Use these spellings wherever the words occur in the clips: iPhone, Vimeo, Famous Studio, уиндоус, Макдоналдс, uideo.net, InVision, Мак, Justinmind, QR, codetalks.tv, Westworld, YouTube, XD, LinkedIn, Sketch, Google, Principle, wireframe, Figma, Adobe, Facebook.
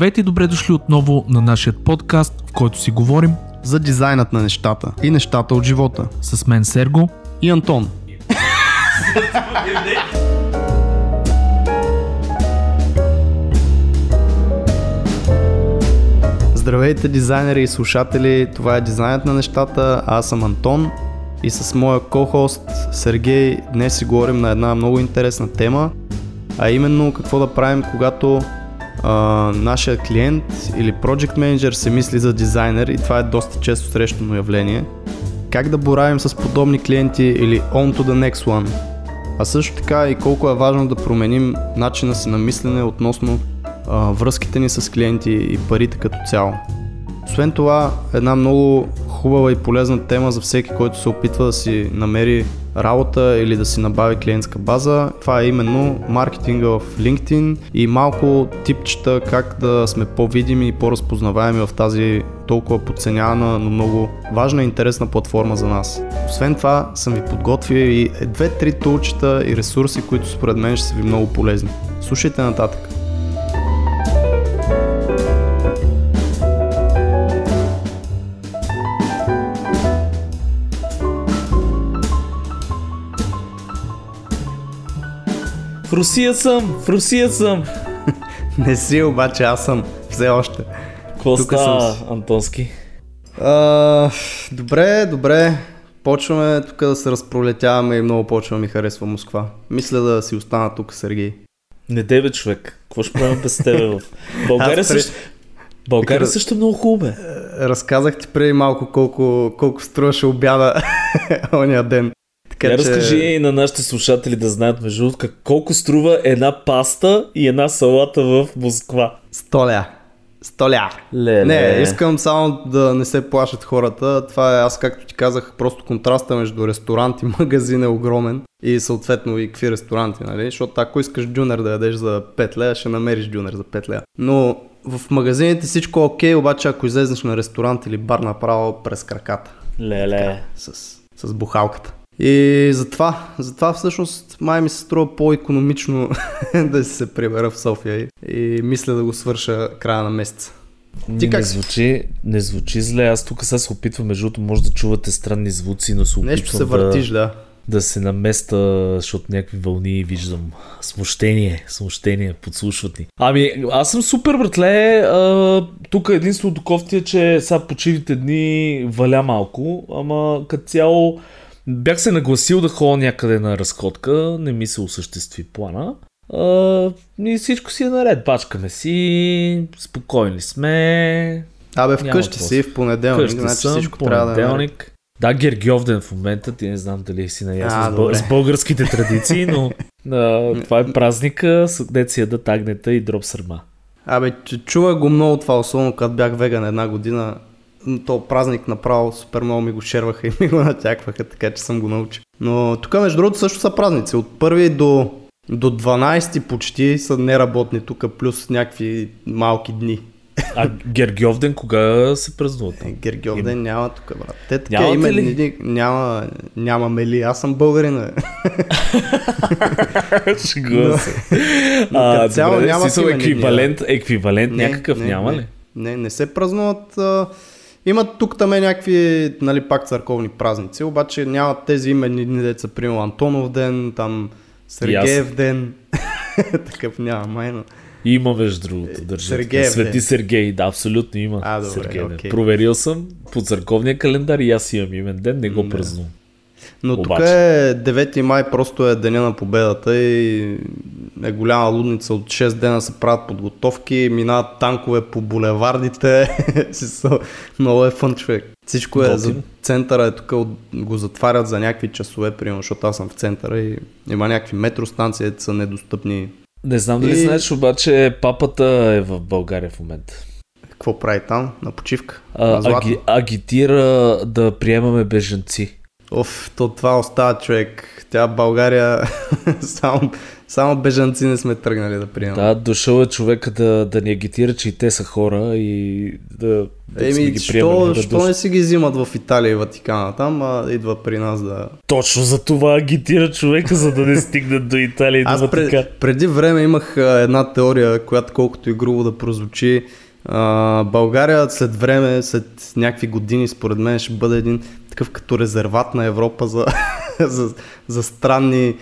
Здравейте и добре дошли отново на нашия подкаст, в който си говорим за дизайнът на нещата и нещата от живота. С мен Серго и Антон. Здравейте дизайнери и слушатели, това е дизайнът на нещата, аз съм Антон и с моя ко-хост Сергей днес си говорим на една много интересна тема, а именно какво да правим, когато нашия клиент или project manager се мисли за дизайнер и това е доста често срещано явление. Как да боравим с подобни клиенти или on to the next one, а също така и колко е важно да променим начина си на мислене относно връзките ни с клиенти и парите като цяло. Освен това, една много хубава и полезна тема за всеки, който се опитва да си намери работа или да си набави клиентска база. Това е именно маркетинга в LinkedIn и малко типчета как да сме по-видими и по-разпознаваеми в тази толкова подценявана, но много важна и интересна платформа за нас. Освен това, съм ви подготвил и 2-3 тулчета и ресурси, които според мен ще са ви много полезни. Слушайте нататък. В Русия съм! Не си, обаче аз съм все още. Какво става, Антонски? Добре. Почваме тук да се разпролетяваме и много почваме ми харесва Москва. Мисля да си остана тук, Сергей. Не дей бе, човек. Какво ще правим без тебе? България също е много хубаво. Разказах ти преди малко колко струваше обяда ония ден. Така, разкажи и на нашите слушатели да знаят между другото колко струва една паста и една салата в Москва. 100 лева. Не, искам само да не се плашат хората. Това е, аз както ти казах, просто контраста между ресторант и магазин е огромен. И съответно и какви ресторанти, нали? Защото ако искаш дюнер да ядеш за 5 лева, ще намериш дюнер за 5 лева. Но в магазините всичко е окей, обаче ако излезнеш на ресторант или бар направо през краката. Така, с бухалката. И затова всъщност май ми се струва по-икономично да се прибера в София и мисля да го свърша края на месеца. Не звучи зле, аз тук сега се опитвам, между другото може да чувате странни звуци, но се опитвам нещо се въртиш, да се наместа, защото някакви вълни виждам. Смущение, подслушват ни. Аз съм супер, братле. Тук единственото кофти е, че сега почивите дни валя малко, ама като цяло бях се нагласил да ходя някъде на разходка, не ми се осъществи плана. И всичко си е наред, бачкаме си, спокойни сме. Абе, вкъщи си в понеделник, значи всичко трябва да е наред. Да, Гергьовден в момента, ти не знам дали си наясно с българските традиции, но това е празника, деца ядат агнета и дроб сърма. Абе, чува го много това, особено когато бях веган една година. То празник направо супер много ми го шерваха и ми го натякваха, така че съм го научил. Но тук между другото също са празници. От 1 до 12 почти са неработни тук, плюс някакви малки дни. А Гергьовден кога се празнува? Гергьовден няма тук, брат. Те така имени, няма мели, аз съм българин. Шегува се. Смисъл еквивалент някакъв няма ли? Не се празнуват. Имат тук-там някакви, нали, пак църковни празници, обаче нямат тези именни дни, деца, примерно Антонов ден, там Сергеев ден, такъв няма, майно. Има между другото, държите. Свети Сергей, да, абсолютно има. Добре, Сергей. Проверил съм по църковния календар и аз имам имен ден, не го празнувам. Но обаче, тук е 9 май, просто е деня на победата и е голяма лудница, от 6 дена се правят подготовки, минават танкове по булевардите, много е фън, човек. Всичко е за центъра, е тук го затварят за някакви часове, примерно, защото аз съм в центъра и има някакви метростанции, са недостъпни. Не знам дали знаеш, обаче папата е в България в момента. Какво прави там? На почивка? Агитира да приемаме бежанци. то това остава, човек. Тя България само бежанци не сме тръгнали да приемем. Да, дошъл е човека да ни агитира, че и те са хора и да сме ги приемали. Защо не си ги взимат в Италия и Ватикана? Там идва при нас да... Точно за това агитира човека, за да не стигнат до Италия и до Ватикана. Преди време имах една теория, която колкото и грубо да прозвучи, България след време, след някакви години, според мен ще бъде един такъв като резерват на Европа за странни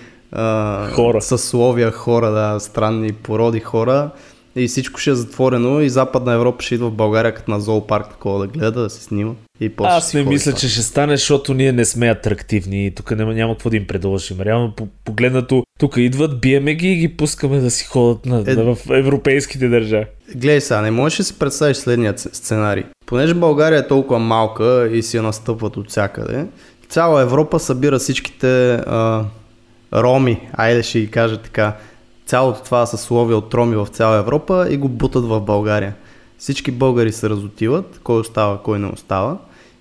хора. Съсловия хора, да, странни породи хора, и всичко ще е затворено и Западна Европа ще идва в България като на зоопарк, такова да гледа, да се снима. И аз не мисля, че ще стане, защото ние не сме атрактивни и тук няма какво да им предложим. Реално погледнато, тук идват, биеме ги и ги пускаме да си ходят в европейските държави. Гледай сега, не можеш да си представиш следният сценарий. Понеже България е толкова малка и си я настъпват от всякъде, цяла Европа събира всичките роми, айде ще ги кажа така, цялото това съсловие от роми в цяла Европа и го бутат в България. Всички българи се разотиват, кой остава, кой не остава.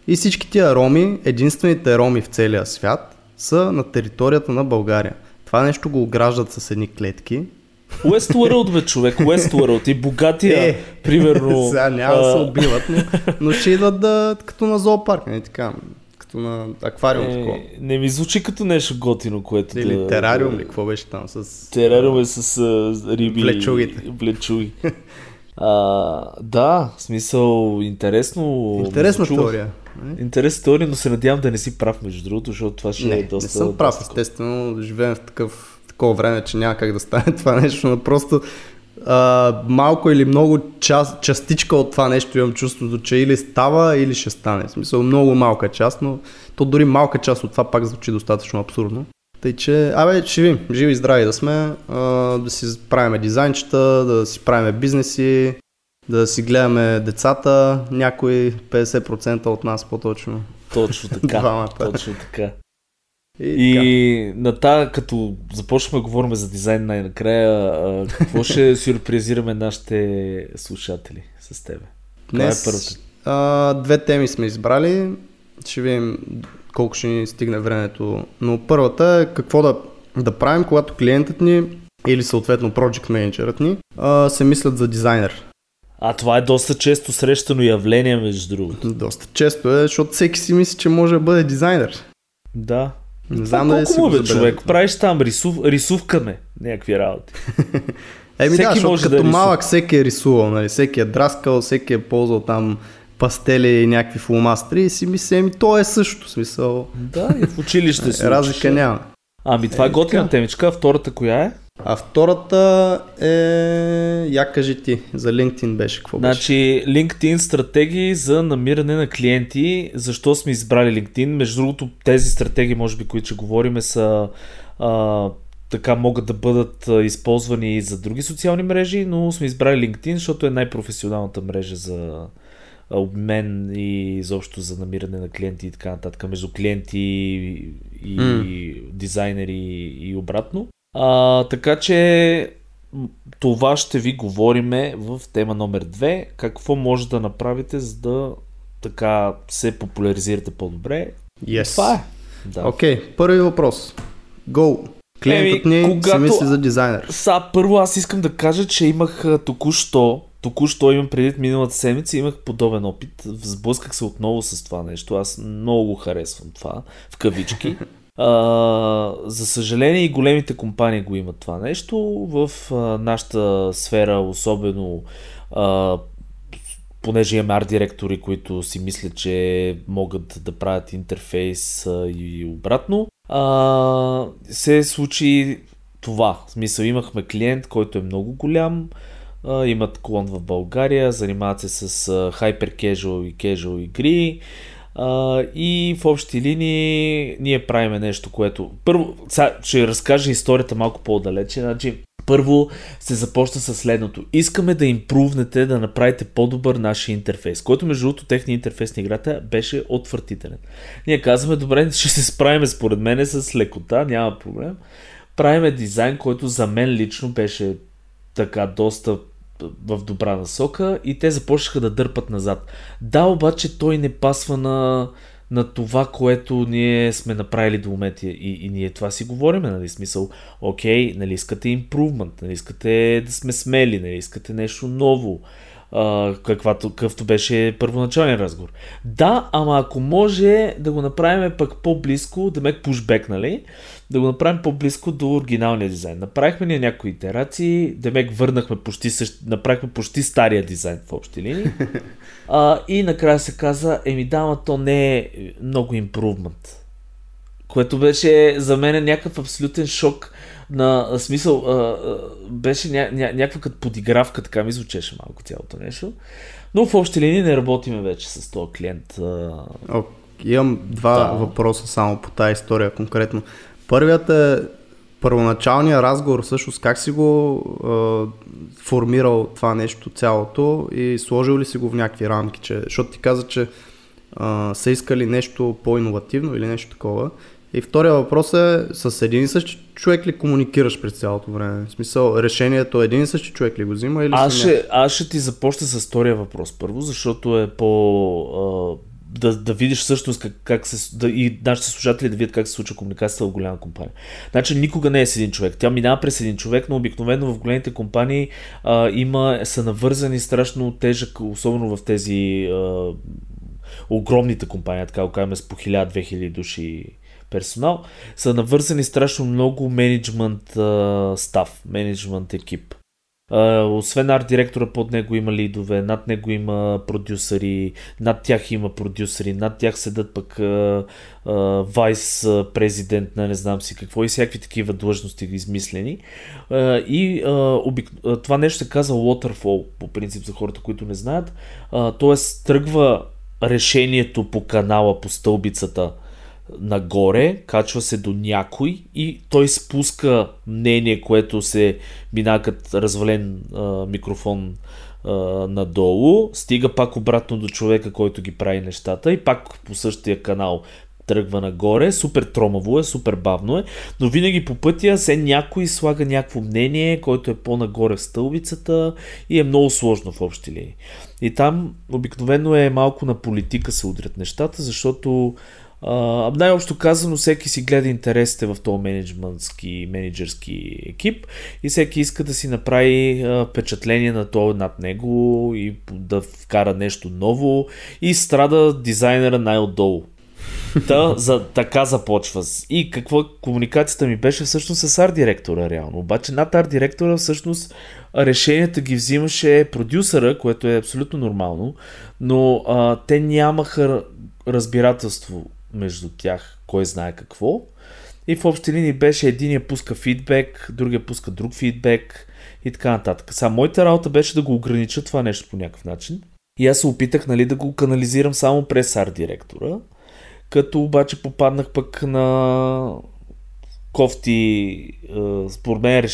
И всички тия роми, единствените роми в целия свят, са на територията на България. Това нещо го ограждат с едни клетки. Westworld, бе, човек, Westworld. И богатия, примерно... Сега няма да се убиват, но ще идват като на зоопарк, не така, като на аквариум. Не ми звучи като нещо готино, което... Или терариум, или какво беше там? Терариум е с риби. Влечуги. Да, в смисъл, интересна теория. Интересна теория, но се надявам да не си прав, между другото, защото това ще е доста... Не съм прав, естествено, живеем в такова време, че няма как да стане това нещо, но просто малко или много частичка от това нещо имам чувството, че или става, или ще стане. В смисъл, много малка част, но то дори малка част от това пак звучи достатъчно абсурдно. Тъй че, ще видим, живи и здрави да сме, да си правиме дизайнчета, да си правиме бизнеси, да си гледаме децата, някои 50% от нас по-точно. Точно така, точно така. И на тази, като започваме да говорим за дизайн най-накрая, какво ще сюрпризираме нашите слушатели с тебе? Днес две теми сме избрали, ще видим колко ще ни стигне времето. Но първата е какво да правим, когато клиентът ни или съответно project менеджерът ни се мислят за дизайнер. Това е доста често срещано явление, между другото. Доста често е, защото всеки си мисли, че може да бъде дизайнер. Да. Не знам дали си го забележа. Човек, правиш там рисувкане, някакви работи. Да, защото като малък всеки е рисувал, нали? Всеки е драскал, всеки е ползвал там пастели и някакви фломастри и си мисля, то е също, смисъл. Да, и в училище се разлика няма. Това е готина темичка, а втората коя е? А втората е... Я кажи ти, за LinkedIn беше, какво беше? Значи LinkedIn стратегии за намиране на клиенти, защо сме избрали LinkedIn? Между другото, тези стратегии, може би, които ще говорим, са... така могат да бъдат използвани и за други социални мрежи, но сме избрали LinkedIn, защото е най-професионалната мрежа за... обмен и изобщо за намиране на клиенти и така нататък, между клиенти и дизайнери и обратно. Така че това ще ви говориме в тема номер 2. Какво може да направите, за да така се популяризирате по-добре? Yes. Това е. Окей, първи въпрос. Go! Клиентът ни се мисли за дизайнер. Първо аз искам да кажа, че имах току-що имам предвид миналата седмица, имах подобен опит. Сблъсках се отново с това нещо. Аз много харесвам това, в кавички. За съжаление и големите компании го имат това нещо. В нашата сфера, особено понеже имаме арт-директори, които си мислят, че могат да правят интерфейс и обратно, се случи това. В смисъл, имахме клиент, който е много голям, имат клон в България, занимават се с Hyper Casual и Casual игри и в общи линии ние правиме нещо, което... Първо, ще разкажа историята малко по-далече. Значи, първо се започна с следното. Искаме да импрувнете, да направите по-добър нашия интерфейс, който между другото техния интерфейс на играта беше отвратителен. Ние казваме, добре, ще се справим според мене с лекота, няма проблем. Правиме дизайн, който за мен лично беше така доста в добра насока и те започнаха да дърпат назад. Да, обаче той не пасва на на това, което ние сме направили до момента. И ние това си говорим, нали, смисъл, окей, нали искате импрувмент, нали искате да сме смели, нали искате нещо ново, какъвто беше първоначален разговор. Да, ама ако може да го направим пък по-близко, да мек пушбек, нали, да го направим по-близко до оригиналния дизайн. Направихме ние някои итерации, да мек върнахме почти, направихме почти стария дизайн в общи линии. И накрая се каза, ама то не е много импрувмент. Което беше за мен някакъв абсолютен шок. На смисъл, беше някаква като подигравка, така ми звучеше малко цялото нещо. Но в общи линии не работиме вече с този клиент. Имам два въпроса само по тази история конкретно. Първият е първоначалният разговор, всъщност как си го формирал това нещо цялото и сложил ли си го в някакви рамки, защото ти каза, че са искали нещо по-иновативно или нещо такова. И втория въпрос е, с един и същи човек ли комуникираш през цялото време? В смисъл, решението един и същи човек ли го взима или... Аз ще ти започна с втория въпрос първо, защото е по... Да видиш всъщност как се... И нашите слушатели да видят как се случва комуникацията в голяма компания. Значи никога не е с един човек. Тя минава през един човек, но обикновено в големите компании са навързани страшно тежък, особено в тези огромните компании, така го кажем, с по 1000-2000 души персонал, са навързани страшно много менеджмент став, менеджмент екип. Освен арт-директора, под него има лидове, над него има продюсери, над тях има продюсери, над тях седат пък вайс-президент на не знам си какво и всякакви такива длъжности измислени. Това нещо се казва waterfall, по принцип за хората, които не знаят. Тоест, тръгва решението по канала, по стълбицата нагоре, качва се до някой и той спуска мнение, което се мина като развален микрофон надолу, стига пак обратно до човека, който ги прави нещата и пак по същия канал тръгва нагоре, супер тромаво е, супер бавно е, но винаги по пътя се някой слага някакво мнение, което е по-нагоре в стълбицата и е много сложно в общи линии. И там обикновено е малко на политика се удрят нещата, защото най-общо казано, всеки си гледа интересите в този менеджерски екип и всеки иска да си направи впечатление на този над него и да вкара нещо ново и страда дизайнера най-отдолу. Така започва. И каква комуникацията ми беше всъщност с арт-директора реално. Обаче над арт-директора всъщност решенията ги взимаше продюсера, което е абсолютно нормално, но те нямаха разбирателство между тях, кой знае какво. И в общи линии беше единия пуска фидбек, другия пуска друг фидбек и така нататък. Сега моята работа беше да го огранича това нещо по някакъв начин. И аз се опитах, нали, да го канализирам само през арт-директора, като обаче попаднах пък на кофти, според мен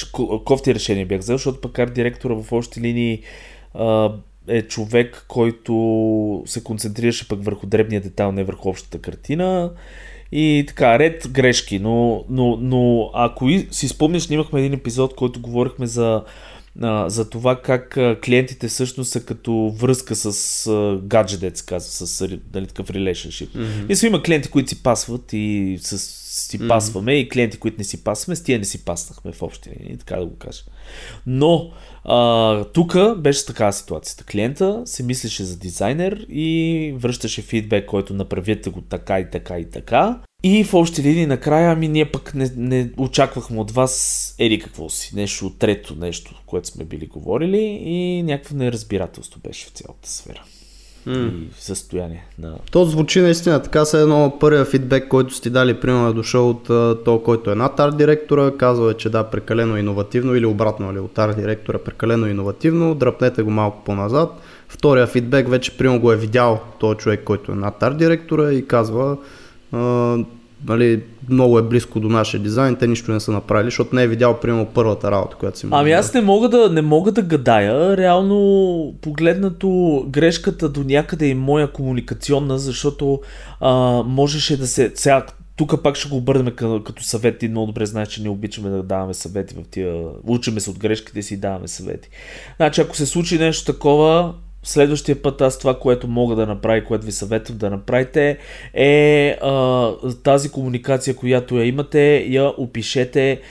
кофти решения бях взел, защото пък арт-директора в общи линии е човек, който се концентрираше пък върху дребния детал, не върху общата картина и така, ред грешки, но ако си спомняш, имахме един епизод, който говорихме за това как клиентите всъщност са като връзка с гаджет, се казва, с такъв relationship. Mm-hmm. И са има клиенти, които си пасват и си пасваме, mm-hmm. и клиенти, които не си пасваме, с тия не си паснахме в общи линии, така да го кажа. Но тук беше такава ситуацията. Клиента се мислеше за дизайнер и връщаше фидбек, който направете го така и така и така. И в общи линии накрая, ние пък не очаквахме от вас еди какво си, нещо трето нещо, което сме били говорили и някакво неразбирателство беше в цялата сфера. И в състояние на... То звучи наистина така, след едно първия фидбек, който сте дали, примерно е дошъл от то, който е над арт-директора, казва е, че да, прекалено иновативно или обратно, или от арт-директора прекалено иновативно, дръпнете го малко по-назад. Втория фидбек вече примерно го е видял този човек, който е над арт-директора и казва много е близко до нашия дизайн, те нищо не са направили, защото не е видял примерно първата работа, която си... аз не мога да гадая, реално погледнато грешката до някъде е моя комуникационна, защото можеше да се... Сега, тук пак ще го обърнем като съвет, ти много добре знаеш, че не обичаме да даваме съвети в тия... Учиме се от грешките си и даваме съвети. Значи ако се случи нещо такова, следващия път аз това, което мога да направя, което ви съветвам да направите, е тази комуникация, която я имате, я опишете,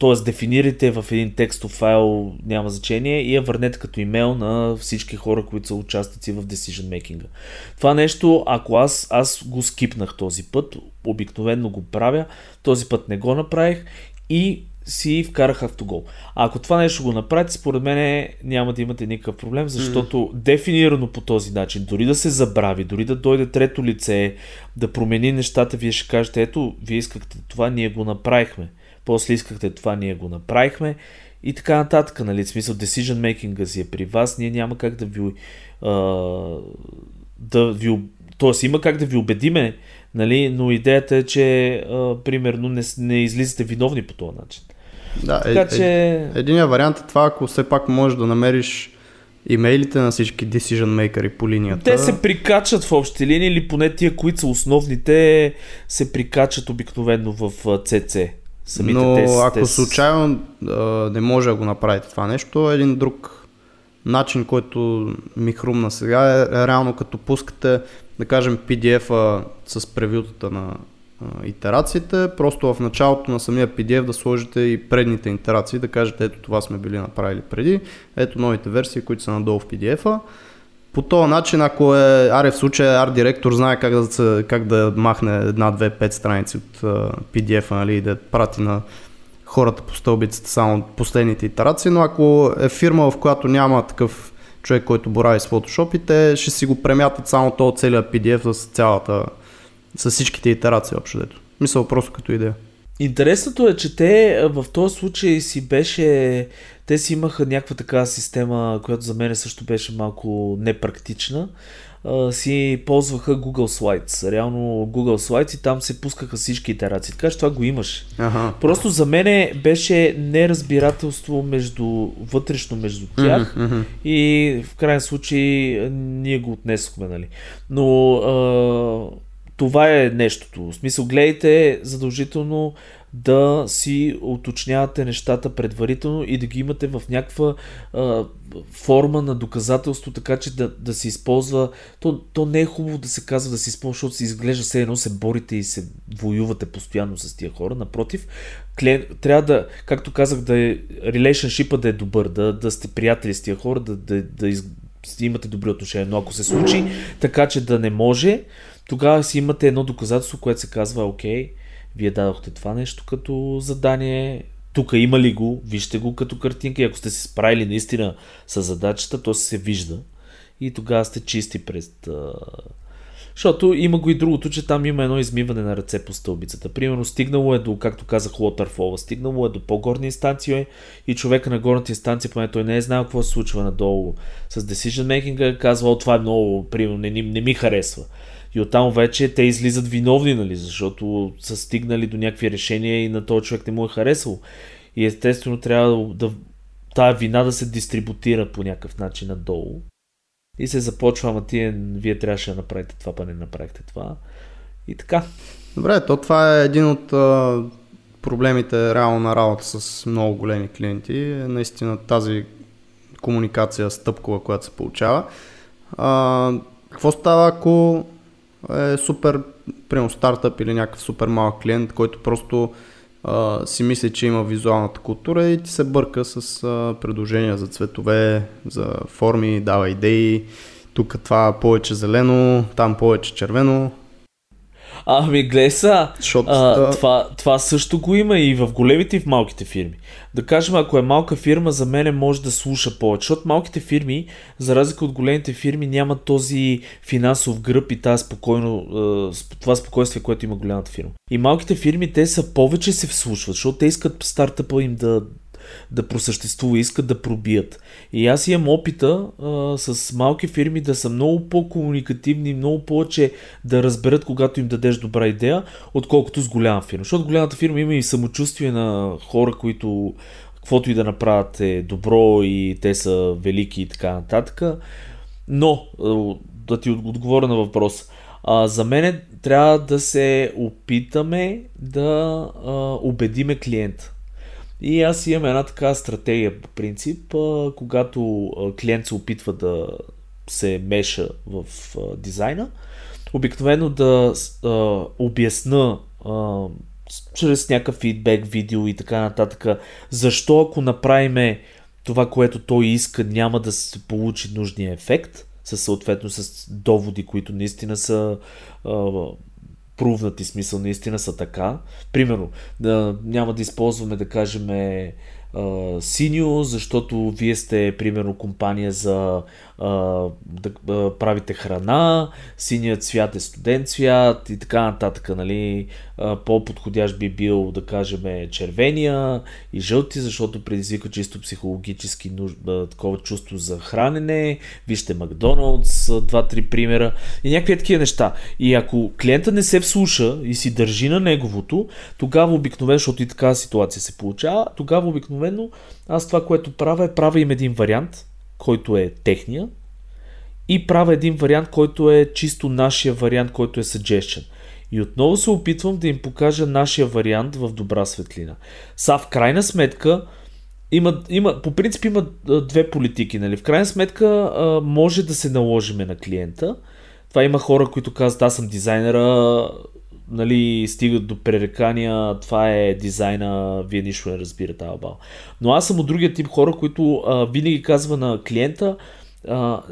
т.е. дефинирайте в един текстов файл, няма значение, и я върнете като имейл на всички хора, които са участници в decision making. Това нещо, ако аз го скипнах този път, обикновено го правя, този път не го направих и си вкарах автогол. А ако това нещо го направите, според мен няма да имате никакъв проблем, защото дефинирано по този начин, дори да се забрави, дори да дойде трето лице, да промени нещата, вие ще кажете, ето, вие искахте това, ние го направихме. После искахте това, ние го направихме и така нататък, нали, в смисъл decision making-а си е при вас, ние няма как да ви т.е. има как да ви убедиме, нали, но идеята е, че примерно не излизате виновни по този начин. Да, така, че... Единият вариант е това, ако все пак можеш да намериш имейлите на всички decision maker по линията. Те се прикачат в общи линии, или поне тия, които са основните, се прикачат обикновено в CC. Самите ако случайно не може да го направите това нещо, един друг начин, който ми хрумна сега, е реално като пускате, да кажем, PDF-а с превютата на итерациите, просто в началото на самия PDF да сложите и предните итерации, да кажете, ето това сме били направили преди, ето новите версии, които са надолу в PDF-а. По този начин, ако е в случая арт-директор знае как да махне една-две, пет страници от PDF-а, нали, и да прати на хората по стълбицата само последните итерации, но ако е фирма, в която няма такъв човек, който борави с Photoshop, и те ще си го премятат само този целият PDF с всичките итерации общо дето. Мисля, просто като идея. Интересното е, че те в този случай те си имаха някаква такава система, която за мен също беше малко непрактична. Си ползваха Google Slides. Реално Google Slides, и там се пускаха всички итерации. Така че това го имаш. Ага. Просто за мене беше неразбирателство вътрешно между тях, и в крайен случай ние го отнесохме, нали. Но това е нещото. В смисъл, гледайте задължително да си уточнявате нещата предварително и да ги имате в някаква форма на доказателство, така че да се използва. То не е хубаво да се казва да се използва, защото се изглежда все едно се борите и се воювате постоянно с тия хора. Напротив, трябва да, както казах, да е relationship-а да е добър, да сте приятели с тия хора, да имате добри отношения. Но ако се случи така, че да не може, тогава си имате едно доказателство, което се казва, окей, вие дадохте това нещо като задание, тук има ли го, вижте го като картинка, и ако сте се справили наистина с задачата, то се вижда и тогава сте чисти пред... Защото има го и другото, че там има едно измиване на ръце по стълбицата. Примерно стигнало е до, както казах, waterfall, стигнало е до по-горни инстанции и човека на горната инстанция, поне той не е знаел какво се случва надолу с decision making, казва, това е много, примерно, не ми харесва. И оттам вече те излизат виновни, нали, защото са стигнали до някакви решения и на този човек не му е харесало. И естествено трябва тая вина да се дистрибутира по някакъв начин надолу. И се започва, вие трябваше да направите това, па не направихте това. И така. Добре, това е един от проблемите реално на работа с много големи клиенти. Наистина тази комуникация стъпкова, която се получава. Какво става, ако е супер, примерно стартъп или някакъв супер малък клиент, който просто си мисли, че има визуалната култура и ти се бърка с предложения за цветове, за форми, дава идеи, тук това повече зелено, там повече червено. Глеса, това също го има и в големите, и в малките фирми. Да кажем, ако е малка фирма, за мен може да слуша повече, защото малките фирми, за разлика от големите фирми, няма този финансов гръб и това спокойствие, което има голямата фирма. И малките фирми, те са повече се вслушват, защото те искат стартъпа им да просъществува, искат да пробият. И аз имам опита с малки фирми да са много по-комуникативни, много повече да разберат, когато им дадеш добра идея, отколкото с голяма фирма. Защото голямата фирма има и самочувствие на хора, които каквото и да направят е добро и те са велики и така нататък. Но, да ти отговоря на въпрос, за мен трябва да се опитаме да убедиме клиента. И аз имам една така стратегия по принцип, когато клиент се опитва да се меша в дизайна, обикновено да обясна чрез някакъв фидбек, видео и така нататък, защо ако направиме това, което той иска, няма да се получи нужния ефект, със съответно с доводи, които наистина са провнати, смисъл наистина са така. Примерно, няма да използваме, да кажем, синьо, защото вие сте, примерно, компания за да правите храна, синият цвят е студент цвят и така нататък, нали? По-подходящ би бил, да кажем, червения и жълти, защото предизвика чисто психологически такова чувство за хранене. Вижте Макдоналдс, 2-3 примера и някакви такива неща. И ако клиента не се вслуша и си държи на неговото, тогава обикновено, защото и така ситуация се получава, тогава обикновено аз това, което правя им един вариант, който е техния, и правя един вариант, който е чисто нашия вариант, който е suggestion. И отново се опитвам да им покажа нашия вариант в добра светлина. Са в крайна сметка по принцип има две политики, нали? В крайна сметка може да се наложиме на клиента. Това има хора, които казват, аз съм дизайнера, нали, стигат до пререкания, това е дизайна, вие нищо не разбирате, абал. Но аз съм от другия тип хора, които винаги казва на клиента,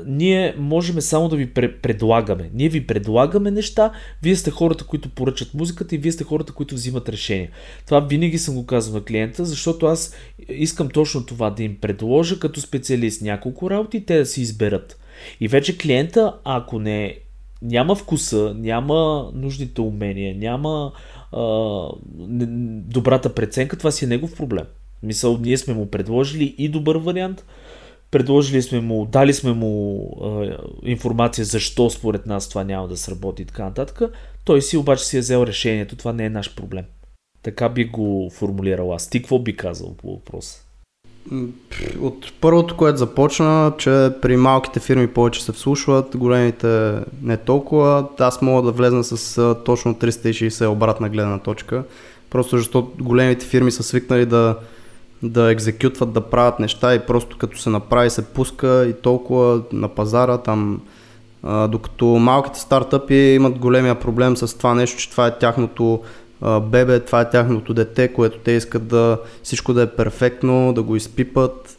ние можем само да ви предлагаме. Ние ви предлагаме неща, вие сте хората, които поръчат музиката и вие сте хората, които взимат решения. Това винаги съм го казвал на клиента, защото аз искам точно това да им предложа като специалист няколко работи, те да си изберат. И вече клиента, ако не няма вкуса, няма нужните умения, няма добрата преценка, това си е негов проблем. Мисъл, ние сме му предложили и добър вариант, предложили сме му, дали сме му информация защо според нас това няма да сработи и така нататък. Той си обаче си е взел решението, това не е наш проблем. Така би го формулирал аз. Ти какво би казал по въпроса? От първото, което започна, че при малките фирми повече се вслушват, големите не толкова. Аз мога да влезна с точно 360 обратна гледна точка. Просто защото големите фирми са свикнали да екзекютват, да правят неща и просто като се направи се пуска и толкова на пазара там. Докато малките стартъпи имат големия проблем с това нещо, че това е тяхното бебе, това е тяхното дете, което те искат да всичко да е перфектно, да го изпипат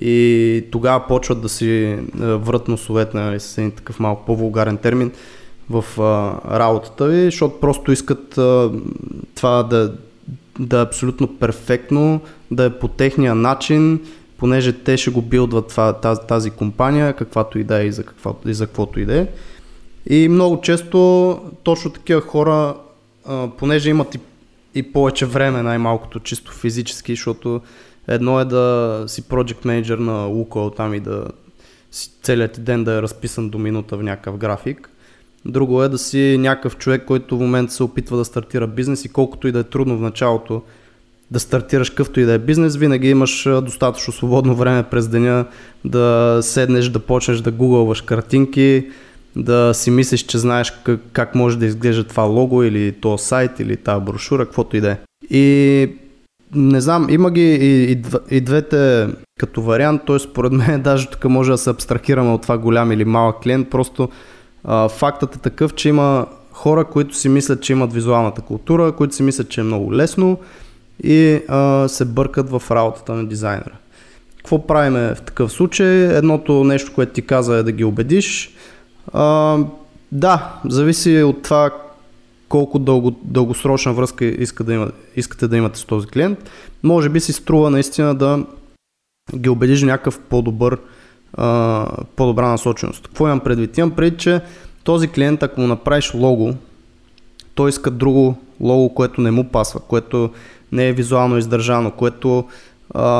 и тогава почват да си врат носовете, нали, с един такъв малко по-вулгарен термин в работата ви, защото просто искат това да е абсолютно перфектно, да е по техния начин, понеже те ще го билдват тази компания, каквато и да е и за каквото и да е. И много често точно такива хора, понеже имат и повече време, най-малкото чисто физически, защото едно е да си project manager на Google там и да си целият ден да е разписан до минута в някакъв график. Друго е да си някакъв човек, който в момента се опитва да стартира бизнес и колкото и да е трудно в началото да стартираш какъвто и да е бизнес, винаги имаш достатъчно свободно време през деня да седнеш, да почнеш да гугълваш картинки, да си мислиш, че знаеш как може да изглежда това лого или този сайт или тази брошура, каквото и да е. И не знам, има ги и двете като вариант, т.е. според мен даже тук може да се абстрахираме от това голям или малък клиент, просто фактът е такъв, че има хора, които си мислят, че имат визуалната култура, които си мислят, че е много лесно и се бъркат в работата на дизайнера. Какво правиме в такъв случай? Едното нещо, което ти каза, е да ги убедиш. Да, зависи от това колко дългосрочна връзка искате да имате с този клиент. Може би си струва наистина да ги убедиш някакъв по-добра насоченост. Какво имам предвид? Имам предвид, че този клиент, ако му направиш лого, той иска друго лого, което не му пасва, което не е визуално издържано, което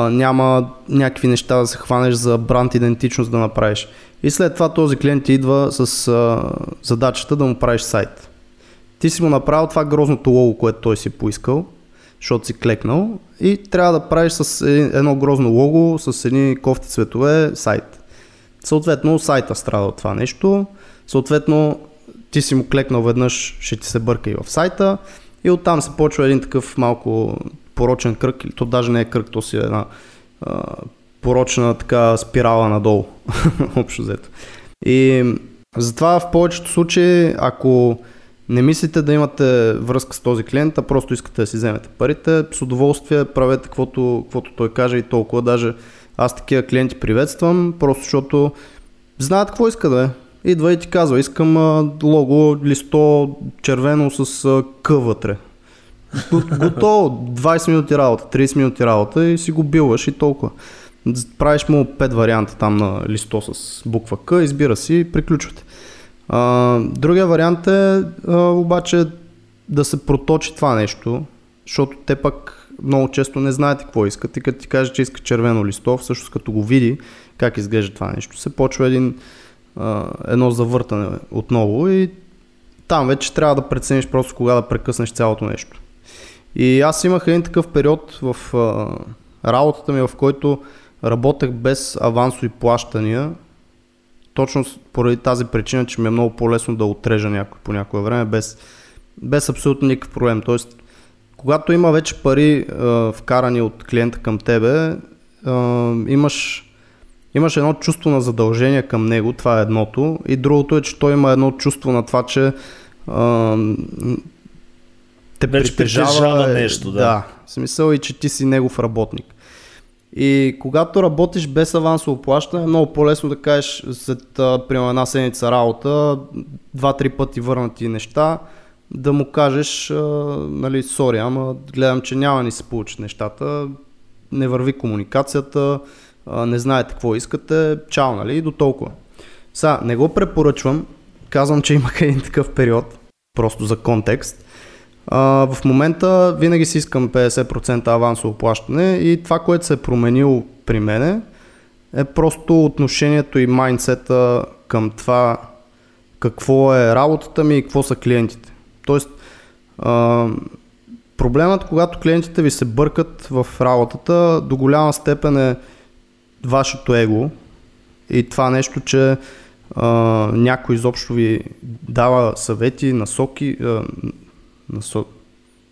няма някакви неща да се хванеш за бранд идентичност да направиш. И след това този клиент ти идва с задачата да му правиш сайт. Ти си му направил това грозното лого, което той си поискал, защото си клекнал, и трябва да правиш с едно грозно лого, с едни кофти цветове сайт. Съответно сайта страда от това нещо, съответно ти си му клекнал веднъж, ще ти се бърка и в сайта и оттам се почва един такъв малко порочен кръг, или то даже не е кръг, то си е една порочна така спирала надолу, общо взето. И затова в повечето случаи, ако не мислите да имате връзка с този клиент, а просто искате да си вземете парите, с удоволствие правете каквото той каже и толкова. Даже аз такива клиенти приветствам, просто защото знаят какво иска да е. Идва и ти казва, искам лого, листо, червено с К вътре. Готово, 20 минути работа, 30 минути работа и си го билваш и толкова. Правиш му 5 варианта там на листо с буква К, избира си и приключвате. Другия вариант е обаче да се проточи това нещо, защото те пък много често не знаете какво искат и като ти каже, че иска червено листо, всъщност като го види как изглежда това нещо, се почва едно завъртане отново и там вече трябва да прецениш просто кога да прекъснеш цялото нещо. И аз имах един такъв период в работата ми, в който работех без авансови плащания, точно поради тази причина, че ми е много по-лесно да отрежа някой по някое време без абсолютно никакъв проблем. Тоест, когато има вече пари вкарани от клиента към тебе, имаш едно чувство на задължение към него, това е едното, и другото е, че той има едно чувство на това, че те притежава нещо. Да, в смисъл и че ти си негов работник. И когато работиш без авансово плащане, е много по-лесно да кажеш след примерно една седмица работа, 2-3 пъти върнати неща, да му кажеш, нали, сори, ама гледам, че няма ни се получат нещата, не върви комуникацията, не знаете какво искате, чао, нали, и до толкова. Сега, не го препоръчвам, казвам, че имах един такъв период, просто за контекст. В момента винаги си искам 50% авансово плащане и това, което се е променило при мене, е просто отношението и майндсета към това какво е работата ми и какво са клиентите. Тоест, проблемът, когато клиентите ви се бъркат в работата, до голяма степен е вашето его и това нещо, че някой изобщо ви дава съвети, насоки,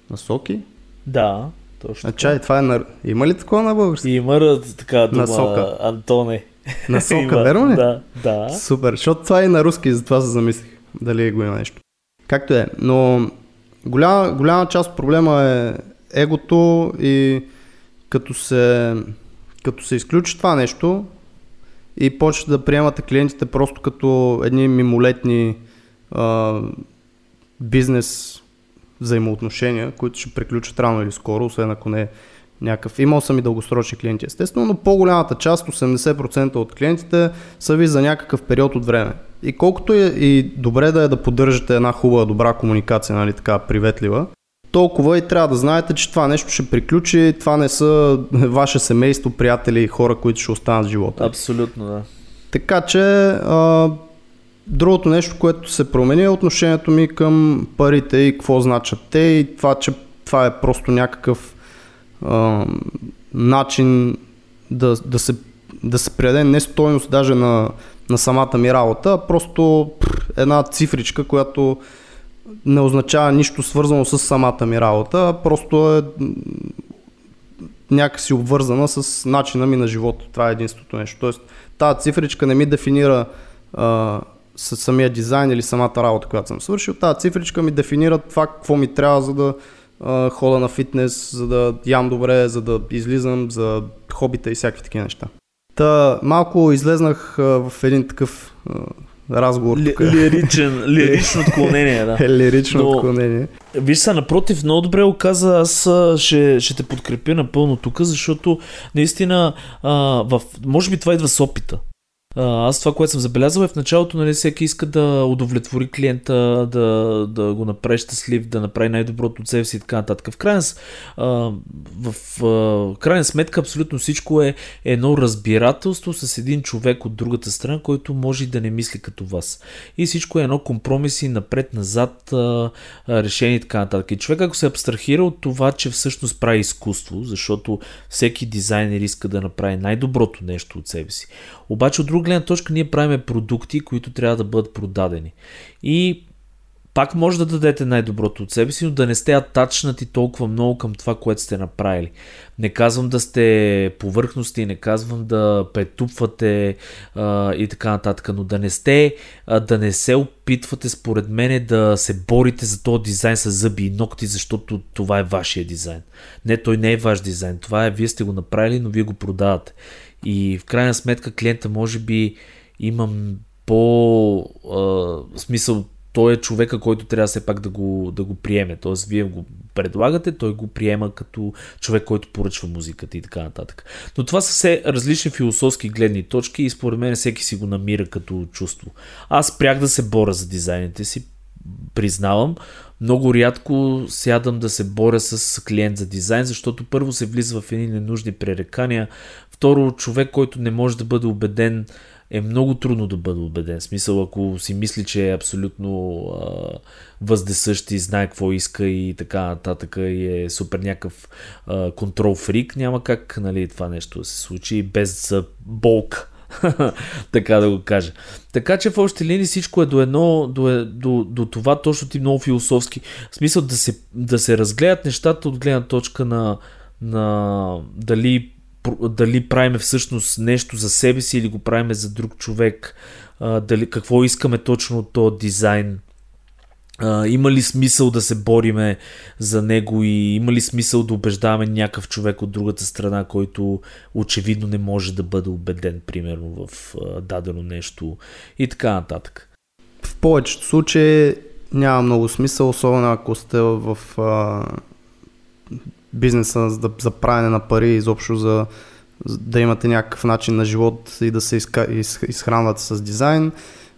насоки? Да, точно. Чай, това е Има ли такова на български? Има така дума, насока. Антоне. Насока, има, верно ли? Да. Супер, защото това е на руски, затова се замислих дали го има нещо. Както е, но голяма част от проблема е егото и като се изключи това нещо и почне да приемате клиентите просто като едни мимолетни бизнес взаимоотношения, които ще приключат рано или скоро, освен ако не е някакъв. Имал съм и дългосрочни клиенти, естествено, но по-голямата част, 80% от клиентите, са ви за някакъв период от време. И колкото е и добре да е да поддържате една хубава, добра комуникация, нали, така приветлива, толкова и трябва да знаете, че това нещо ще приключи, това не са ваше семейство, приятели и хора, които ще останат в живота. Абсолютно, да. Така че другото нещо, което се промени, е отношението ми към парите и какво значат те и това, че това е просто някакъв начин да се придаде не стойност даже на самата ми работа, а просто една цифричка, която не означава нищо свързано с самата ми работа, а просто е някакси обвързана с начина ми на живота. Това е единството нещо. Тоест, тази цифричка не ми дефинира със самия дизайн или самата работа, която съм свършил. Тая цифричка ми дефинира това, какво ми трябва, за да хода на фитнес, за да ям добре, за да излизам, за хобита и всякакви такива неща. Та малко излезнах в един такъв разговор. Лирично отклонение, да. Лирично отклонение. Виж са, напротив, много добре оказа, аз ще те подкрепя напълно тук, защото наистина, може би това идва с опита. Аз това, което съм забелязал, е в началото, нали, всеки иска да удовлетвори клиента, да го направи щастлив, да направи най-доброто от себе си и така нататък. В крайна сметка абсолютно всичко е едно разбирателство с един човек от другата страна, който може и да не мисли като вас. И всичко е едно компромиси напред-назад, решение и така нататък. И човек, ако се абстрахира от това, че всъщност прави изкуство, защото всеки дизайнер иска да направи най-доброто нещо от себе си. Обаче от друга гледна точка ние правиме продукти, които трябва да бъдат продадени. И Пак може да дадете най-доброто от себе си, но да не сте атачнати толкова много към това, което сте направили. Не казвам да сте повърхности, не казвам да претупвате и така нататък, но да не се опитвате, според мен, да се борите за този дизайн с зъби и ногти, защото това е вашия дизайн. Не, той не е ваш дизайн, това е, вие сте го направили, но вие го продавате. И в крайна сметка клиента може би имам смисъл, той е човека, който трябва все пак да го приеме. Т.е. вие го предлагате, той го приема като човек, който поръчва музиката и така нататък. Но това са все различни философски гледни точки и според мен всеки си го намира като чувство. Аз спрях да се боря за дизайните си, признавам. Много рядко сядам да се боря с клиент за дизайн, защото първо се влиза в едни ненужни пререкания. Второ, човек, който не може да бъде убеден, е много трудно да бъде убеден. В смисъл, ако си мисли, че е абсолютно въздесъщ и знае какво иска и така нататък и е супер някакъв контрол фрик, няма как, нали, това нещо да се случи без болка, така да го кажа. Така че в общи линии всичко е до това точно ти много философски. В смисъл да се разгледат нещата от гледна точка на дали правиме всъщност нещо за себе си или го правиме за друг човек, какво искаме точно от този дизайн, има ли смисъл да се бориме за него и има ли смисъл да убеждаваме някакъв човек от другата страна, който очевидно не може да бъде убеден, примерно в дадено нещо и така нататък. В повечето случаи няма много смисъл, особено ако сте в бизнеса за правене на пари, изобщо за да имате някакъв начин на живот и да се изхранвате с дизайн.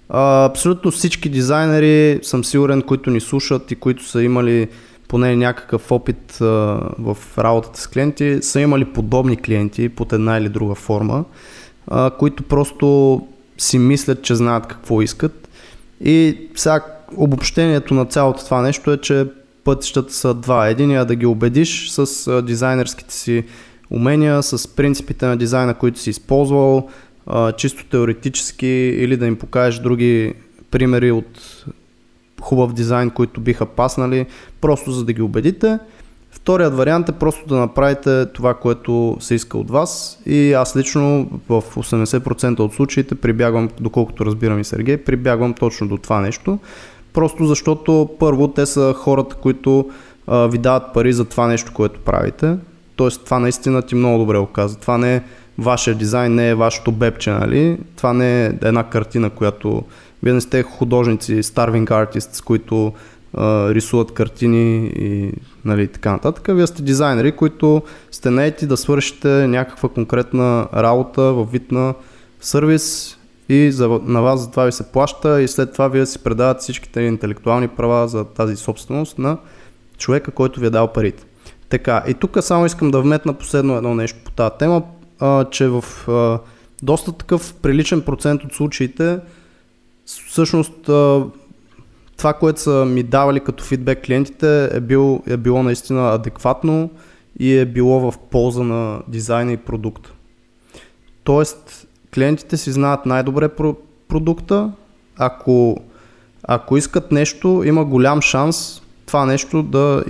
Абсолютно всички дизайнери, съм сигурен, които ни слушат и които са имали поне някакъв опит в работата с клиенти, са имали подобни клиенти под една или друга форма, които просто си мислят, че знаят какво искат. И сега обобщението на цялото това нещо е, че пътищата са два. Единия да ги убедиш с дизайнерските си умения, с принципите на дизайна, които си използвал, чисто теоретически, или да им покажеш други примери от хубав дизайн, които биха паснали, просто за да ги убедите. Вторият вариант е просто да направите това, което се иска от вас, и аз лично в 80% от случаите прибягвам, доколкото разбирам и Сергей, прибягвам точно до това нещо. Просто защото първо те са хората, които ви дават пари за това нещо, което правите. Тоест това наистина ти много добре оказва. Това не е вашия дизайн, не е вашето бебче, нали? Това не е една картина, която... Вие не сте художници, starving artists, които рисуват картини и нали, така нататък. Вие сте дизайнери, които сте наети да свършите някаква конкретна работа във вид на сервис, и на вас за това ви се плаща и след това вие си предавате всичките интелектуални права за тази собственост на човека, който ви е дал парите. Така, и тук само искам да вметна последно едно нещо по тази тема, че в доста такъв приличен процент от случаите всъщност това, което са ми давали като фидбек клиентите е било наистина адекватно и е било в полза на дизайна и продукта. Тоест, клиентите си знаят най-добре продукта, ако искат нещо, има голям шанс това нещо да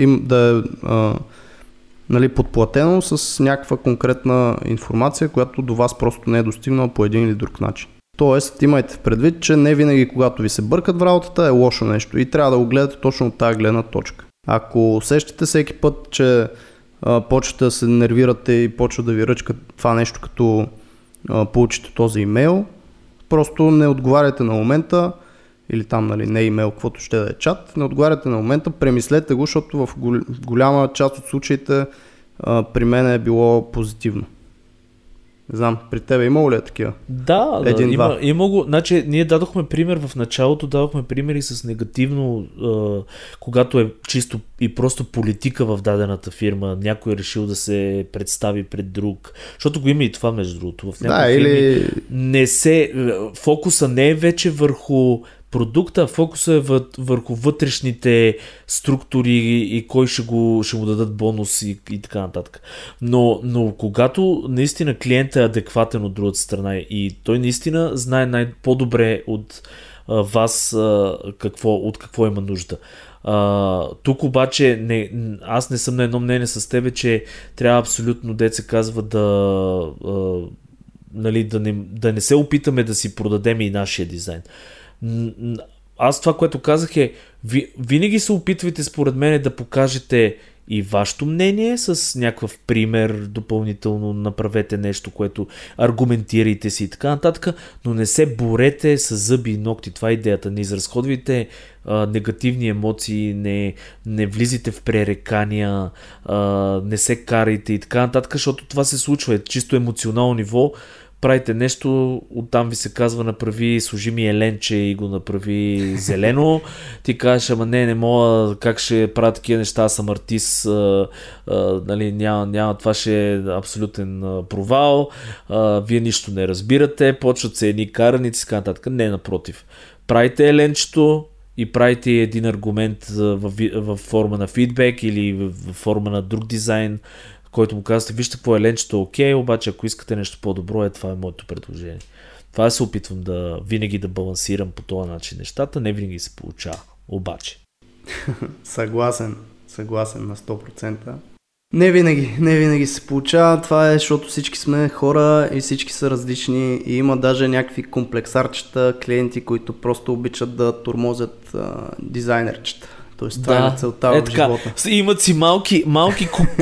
е подплатено с някаква конкретна информация, която до вас просто не е достигнала по един или друг начин. Тоест, имайте предвид, че не винаги, когато ви се бъркат в работата, е лошо нещо и трябва да го гледате точно от тази гледна точка. Ако усещате всеки път, че почвате да се нервирате и почва да ви ръчка това нещо, като получите този имейл, просто не отговаряйте на момента, или там, нали, не имейл, каквото ще да е чат, не отговаряйте на момента, премислете го, защото в голяма част от случаите при мен е било позитивно. Не знам, при тебе имало ли е такива? Да, има го. Значи, ние дадохме пример в началото, дадохме примери с негативно, когато е чисто и просто политика в дадената фирма, някой е решил да се представи пред друг, защото го има и това, между другото. В някои фирми фокуса не е вече върху продукта, фокуса е върху вътрешните структури и кой ще му дадат бонус и така нататък. Но когато наистина клиентът е адекватен от другата страна и той наистина знае най-по-добре от вас от какво има нужда. Тук обаче аз не съм на едно мнение с тебе, че трябва абсолютно, деца казва, да не се опитаме да си продадем и нашия дизайн. Аз това, което казах е, винаги се опитвайте според мен да покажете и вашето мнение с някакъв пример, допълнително направете нещо, което аргументирайте си и така нататък, но не се борете с зъби и ногти, това е идеята, не изразходвайте негативни емоции, не влизайте в пререкания, не се карайте и така нататък, защото това се случва, е чисто емоционално ниво. Правите нещо, оттам ви се казва направи, сложи ми еленче и го направи зелено. Ти кажеш, ама не мога, как ще правя такива неща, аз съм артист, няма, това ще е абсолютен провал, вие нищо не разбирате, почват се едни караници и така нататък. Не, напротив. Правите еленчето и правите един аргумент в форма на фидбек или в форма на друг дизайн, който му казвате, вижте какво е ленчето, окей, обаче ако искате нещо по-добро, това е моето предложение. Това се опитвам винаги да балансирам по този начин нещата, не винаги се получава, обаче. Съгласен на 100%. Не винаги се получава, това е, защото всички сме хора и всички са различни и има даже някакви комплексарчета, клиенти, които просто обичат да тормозят дизайнерчета. Тоест, това е на целта в живота. Имат си малки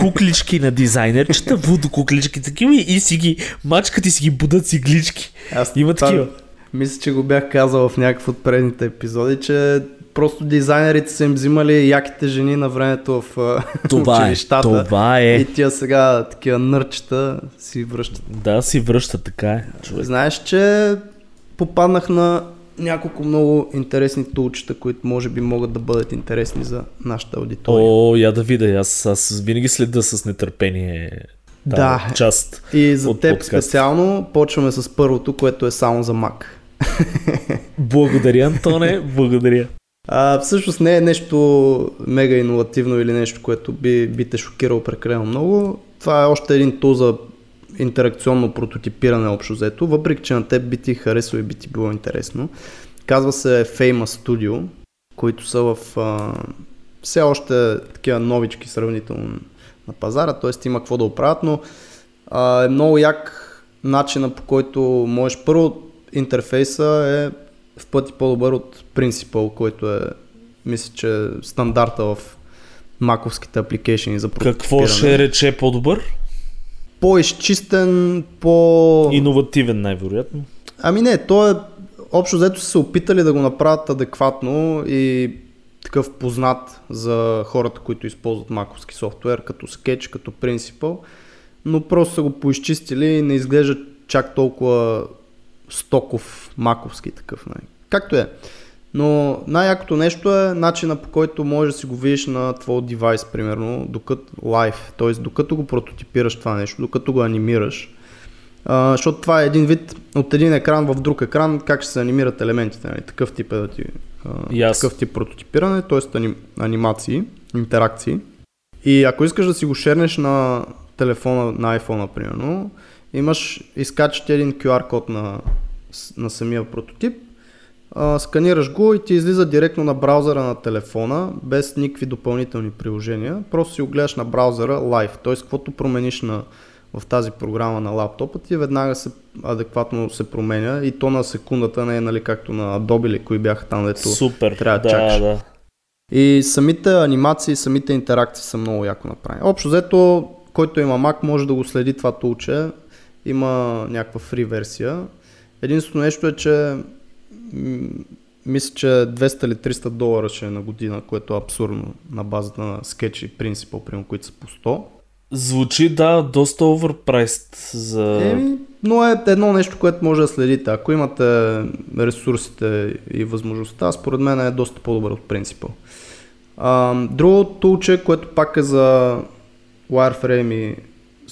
куклички на дизайнерчета, водокуклички такива и си ги мачкат и си ги будат сиглички. Има такива. Мисля, че го бях казал в някакъв от предните епизоди, че просто дизайнерите са им взимали яките жени на времето в училищата. Това е. И тия сега такива нърчета си връщат. Да, си връщат, така е. Човек. Знаеш, че попаднах на няколко много интересни тулчета, които може би могат да бъдат интересни за нашата аудитория. Я да видя, аз винаги следа с нетърпение част. И за теб подкаст. Специално почваме с първото, което е само за Mac. Благодаря, Антоне, благодаря. Всъщност не е нещо мега иновативно или нещо, което би те шокирало прекалено много. Това е още един тул за интеракционно прототипиране общо взето, въпреки че на теб би ти харесало и би ти било интересно. Казва се Famous Studio, които са в все още такива новички сравнително на пазара, т.е. има какво да оправят, но е много як начина, по който можеш. Първо, интерфейса е в пъти по-добър от Principle, който е, мисля, че стандарта в маковските апликейшени за прототипиране. Какво ще рече по-добър? По-изчистен, иновативен най-вероятно. То е общо взето са се опитали да го направят адекватно и такъв познат за хората, които използват маковски софтуер, като Sketch, като Principle, но просто са го поизчистили и не изглежда чак толкова стоков маковски такъв. Както е. Но най-якото нещо е начина, по който можеш да си го видиш на твой девайс, примерно, докато лайв, т.е. докато го прототипираш това нещо, докато го анимираш. Защото това е един вид от един екран в друг екран, как ще се анимират елементите, такъв тип е такъв тип прототипиране, т.е. анимации, интеракции. И ако искаш да си го шернеш на телефона, на iPhone, примерно, изкачаш един QR код на самия прототип, сканираш го и ти излиза директно на браузъра на телефона, без никакви допълнителни приложения. Просто си го гледаш на браузъра live, т.е. каквото промениш в тази програма на лаптопа ти, веднага адекватно се променя и то на секундата не е, както на Adobe или кои бяха там, дето трябва да чакаш. Да. И самите анимации, самите интеракции са много яко направени. Общо взето, който има Mac може да го следи това тулче, има някаква free версия. Единствено нещо е, че мисля, че $200 или $300 ще е на година, което е абсурдно на базата на Sketch и Principle, които са по 100. Звучи, доста overpriced за... но е едно нещо, което може да следите. Ако имате ресурсите и възможността, според мен е доста по-добър от Principle. Другото тулче, което пак е за wireframe и...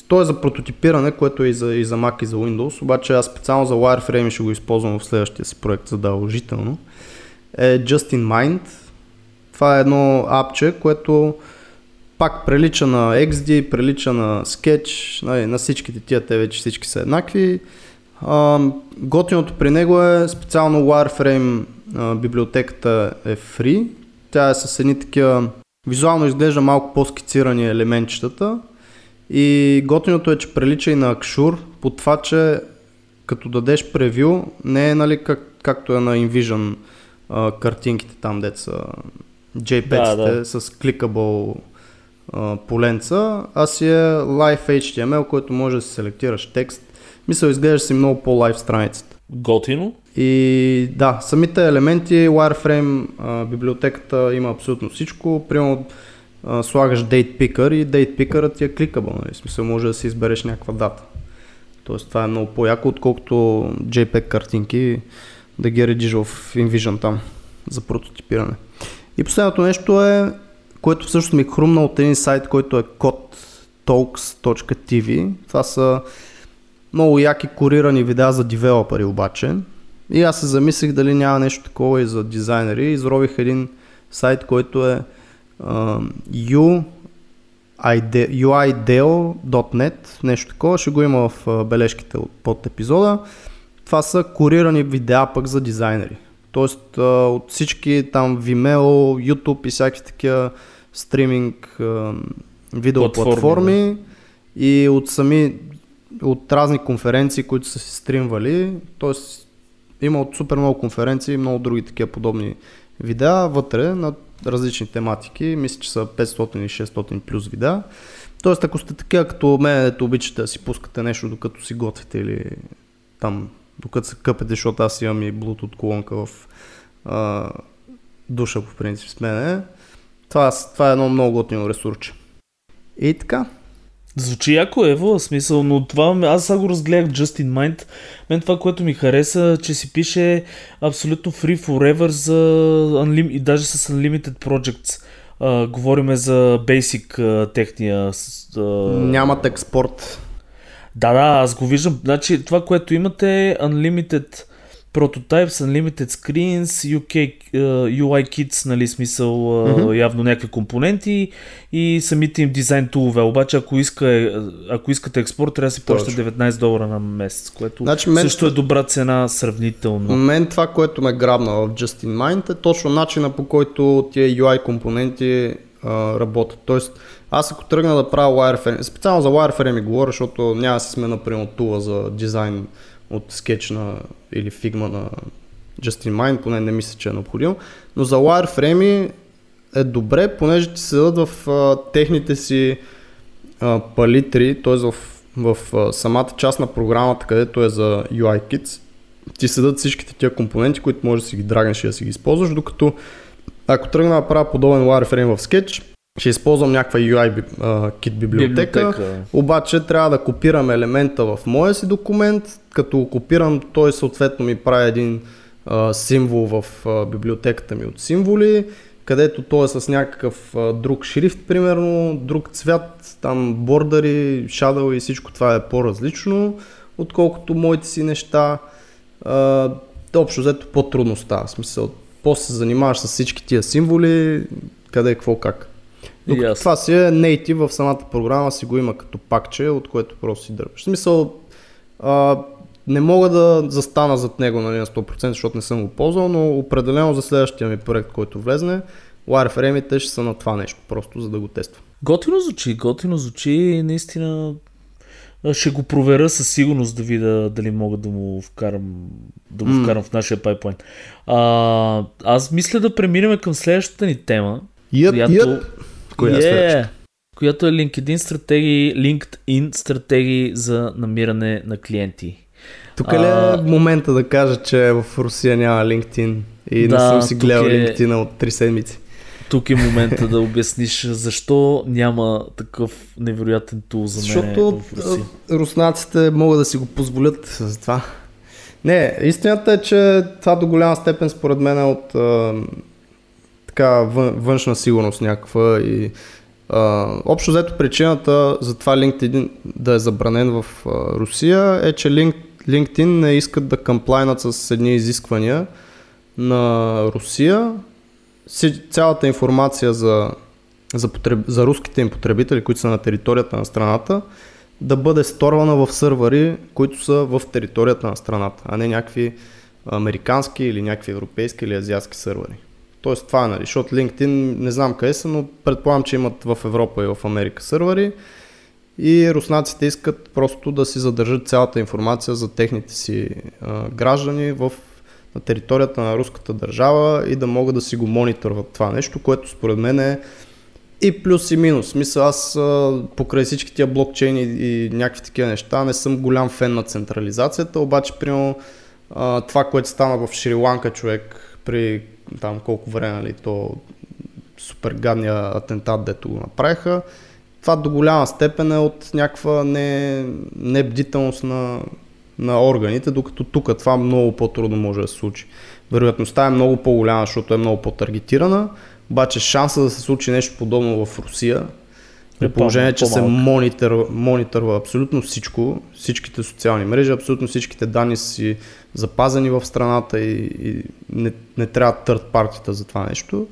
То е за прототипиране, което е и за Mac и за Windows, обаче аз специално за wireframe ще го използвам в следващия си проект задължително. Е Justinmind. Това е едно апче, което пак прилича на XD, прилича на Sketch, на всичките тия, те вече всички са еднакви. Готиното при него е специално Wireframe библиотеката е free. Тя е с едни такива, визуално изглежда малко по-скицирани елементчетата. И готиното е, че прилича и на Акшур, по това, че като дадеш превю, не е нали, както е на InVision картинките там, деца JPEG-сите с clickable поленца, а си е Live HTML, който може да си селектираш текст. Мисля, изглежда си много по-лайв страницата. Готино. И да, самите елементи, Wireframe, библиотеката има абсолютно всичко. Примерно слагаш Date Picker и Date Picker-а ти е кликабъл. В смисъл може да си избереш някаква дата. Тоест това е много по-яко, отколкото JPEG картинки да ги редиш в InVision там за прототипиране. И последното нещо е, което всъщност ми е хрумна от един сайт, който е codetalks.tv. Това са много яки курирани видеа за девелопери обаче. И аз се замислих дали няма нещо такова и за дизайнери. Изрових един сайт, който е uideo.net, нещо такова, ще го има в бележките под епизода. Това са курирани видеа пък за дизайнери. Тоест от всички там Vimeo, YouTube и всякакви такива стриминг видеоплатформи и от разни конференции, които са си стримвали. Тоест има от супер много конференции и много други такива подобни видеа вътре на различни тематики. Мисля, че са 500 и 600 плюс видеа. Тоест ако сте такива като мен, дето обичате да си пускате нещо докато си готвите или там докато се къпете, защото аз имам и Bluetooth колонка в душа по принцип с мене. Това е едно много готино ресурче. И така. Звучи яко ево, смисъл, но това, аз сега го разгледах Justinmind. Мен това, което ми хареса, че си пише абсолютно free forever за и даже с unlimited projects. Говориме за basic техния. Нямат експорт. Да, аз го виждам. Значи това, което имате е unlimited prototypes, unlimited screens, UI kits, нали, смисъл, явно някакви компоненти и самите им дизайн тулове. Обаче, ако искате експорт, трябва да си плаща $19 на месец, което значи, също е добра цена сравнително. Мен това, което ме грабна в Justinmind е точно начина, по който тия UI компоненти работят. Тоест, аз ако тръгна да правя Wireframe, специално за Wireframe говоря, защото няма да се сме например тула за дизайн от Sketch или Figma на Justinmind, поне не мисля, че е необходимо, но за Wireframe е добре, понеже ти се дадат в техните си палитри, т.е. в самата част на програмата, където е за UIKits, ти се дадат всичките тия компоненти, които можеш да си ги драгнеш и да си ги използваш, докато ако тръгна да правя подобен Wireframe в Sketch, ще използвам някаква UI kit библиотека, обаче трябва да копирам елемента в моя си документ, като го копирам, той съответно ми прави един символ в библиотеката ми от символи, където той е с някакъв друг шрифт, примерно, друг цвят, там бордъри, shadow и всичко това е по-различно, отколкото моите си неща. Общо взето по-трудно става, в смисъл, после се занимаваш с всички тия символи, къде, какво, как. Докато това си е native в самата програма, си го има като пакче, от което просто си дърпаш. В смисъл, не мога да застана зад него нали, на 100%, защото не съм го ползвал, но определено за следващия ми проект, който влезне, wireframe-ите ще са на това нещо, просто за да го тествам. Готино звучи и наистина ще го проверя със сигурност да видя дали мога да му вкарам, в нашия пайплайн. Аз мисля да преминем към следващата ни тема, която е LinkedIn стратегии за намиране на клиенти. Тук ли е момента да кажа, че в Русия няма LinkedIn и не съм си гледал LinkedIn от 3 седмици? Тук е момента да обясниш защо няма такъв невероятен тул за мен в Русия. Защото руснаците могат да си го позволят за това. Не, истината е, че това до голяма степен според мен е от външна сигурност някаква и общо взето причината за това LinkedIn да е забранен в Русия е, че LinkedIn не искат да комплайнат с едни изисквания на Русия. Цялата информация за руските им потребители, които са на територията на страната, да бъде сторвана в сървъри, които са в територията на страната, а не някакви американски или някакви европейски или азиатски сървъри. Тоест това е, нали, защото LinkedIn не знам къде са, но предполагам, че имат в Европа и в Америка сървъри и руснаците искат просто да си задържат цялата информация за техните си граждани на територията на руската държава и да могат да си го монитърват това нещо, което според мен е и плюс и минус. Мисля, аз покрай всички тия блокчейни и някакви такива неща не съм голям фен на централизацията, обаче примерно това, което стана в Шри-Ланка, човек, при там колко време, нали, то супер гадния атентат, дето го направиха, това до голяма степен е от някаква небдителност на органите, докато тук това много по-трудно може да се случи. Вероятността е много по-голяма, защото е много по-таргетирана, обаче шанса да се случи нещо подобно в Русия, при положение, че по-малък, се монитърва абсолютно всичко, всичките социални мрежи, абсолютно всичките данни си запазени в страната и не трябва търд партията за това нещо,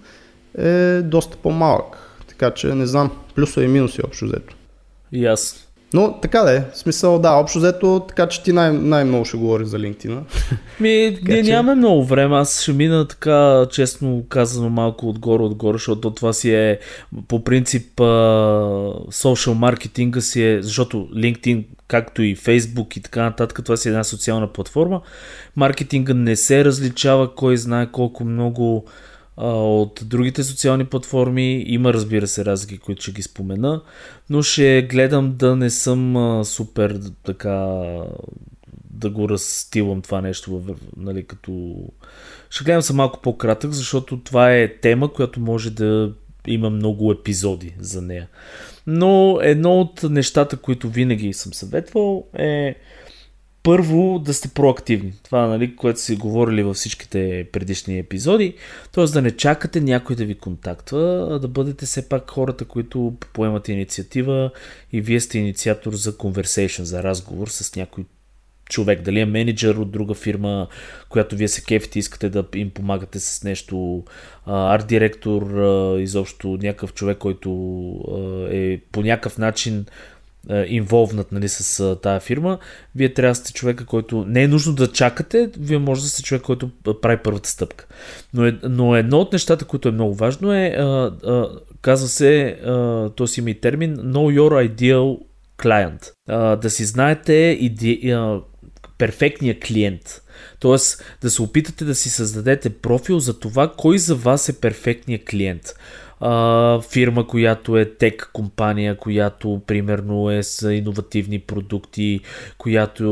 е доста по-малък. Така че не знам, плюса и минуси общо взето. И аз. Но така да е, в смисъл да, общо взето, така че ти най-много ще говориш за LinkedIn-а. Ние нямаме много време, аз ще мина така, честно казано, малко отгоре, защото това си е по принцип социал маркетинга си е, защото LinkedIn, както и Facebook и така нататък, това си е една социална платформа. Маркетинга не се различава, кой знае колко много от другите социални платформи. Има, разбира се, разлики, които ще ги спомена, но ще гледам да не съм супер така да го разстилам това нещо, нали, като ще гледам съм малко по-кратък, защото това е тема, която може да има много епизоди за нея. Но едно от нещата, които винаги съм съветвал е първо да сте проактивни. Това, нали, което си говорили във всичките предишни епизоди, т.е. да не чакате някой да ви контактва, а да бъдете все пак хората, които поемат инициатива и вие сте инициатор за conversation, за разговор с някой човек. Дали е менеджер от друга фирма, която вие се кефите, искате да им помагате с нещо, арт-директор, изобщо някакъв човек, който е по някакъв начин инволвнат, нали, с тая фирма, вие трябва да сте човека, който не е нужно да чакате, вие може да сте човек, който прави първата стъпка. Но едно от нещата, което е много важно е, казва се, т.е. има и термин Know Your Ideal Client. Да си знаете перфектния клиент. Т.е. да се опитате да си създадете профил за това, кой за вас е перфектният клиент. Фирма, която е тек компания, която примерно е с иновативни продукти, която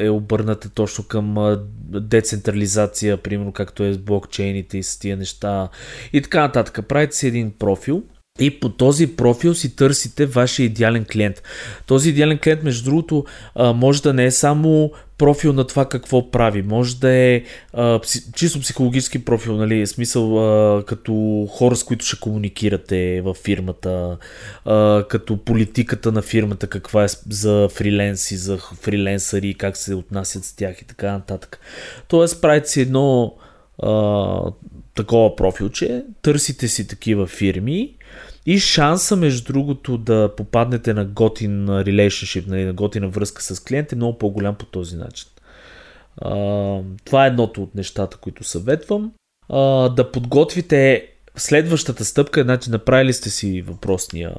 е обърната точно към децентрализация, примерно както е с блокчейните и с тия неща и така нататък. Правите си един профил и по този профил си търсите вашия идеален клиент. Този идеален клиент, между другото, може да не е само профил на това какво прави, може да е чисто психологически профил, нали, смисъл като хора, с които ще комуникирате във фирмата, като политиката на фирмата, каква е за фриленси, за фриленсъри, как се отнасят с тях и така нататък. Тоест правите си едно такова профилче, търсите си такива фирми и шанса, между другото, да попаднете на готин relationship, на готина връзка с клиент е много по-голям по този начин. Това е едното от нещата, които съветвам. Да подготвите следващата стъпка, значи направили сте си въпросния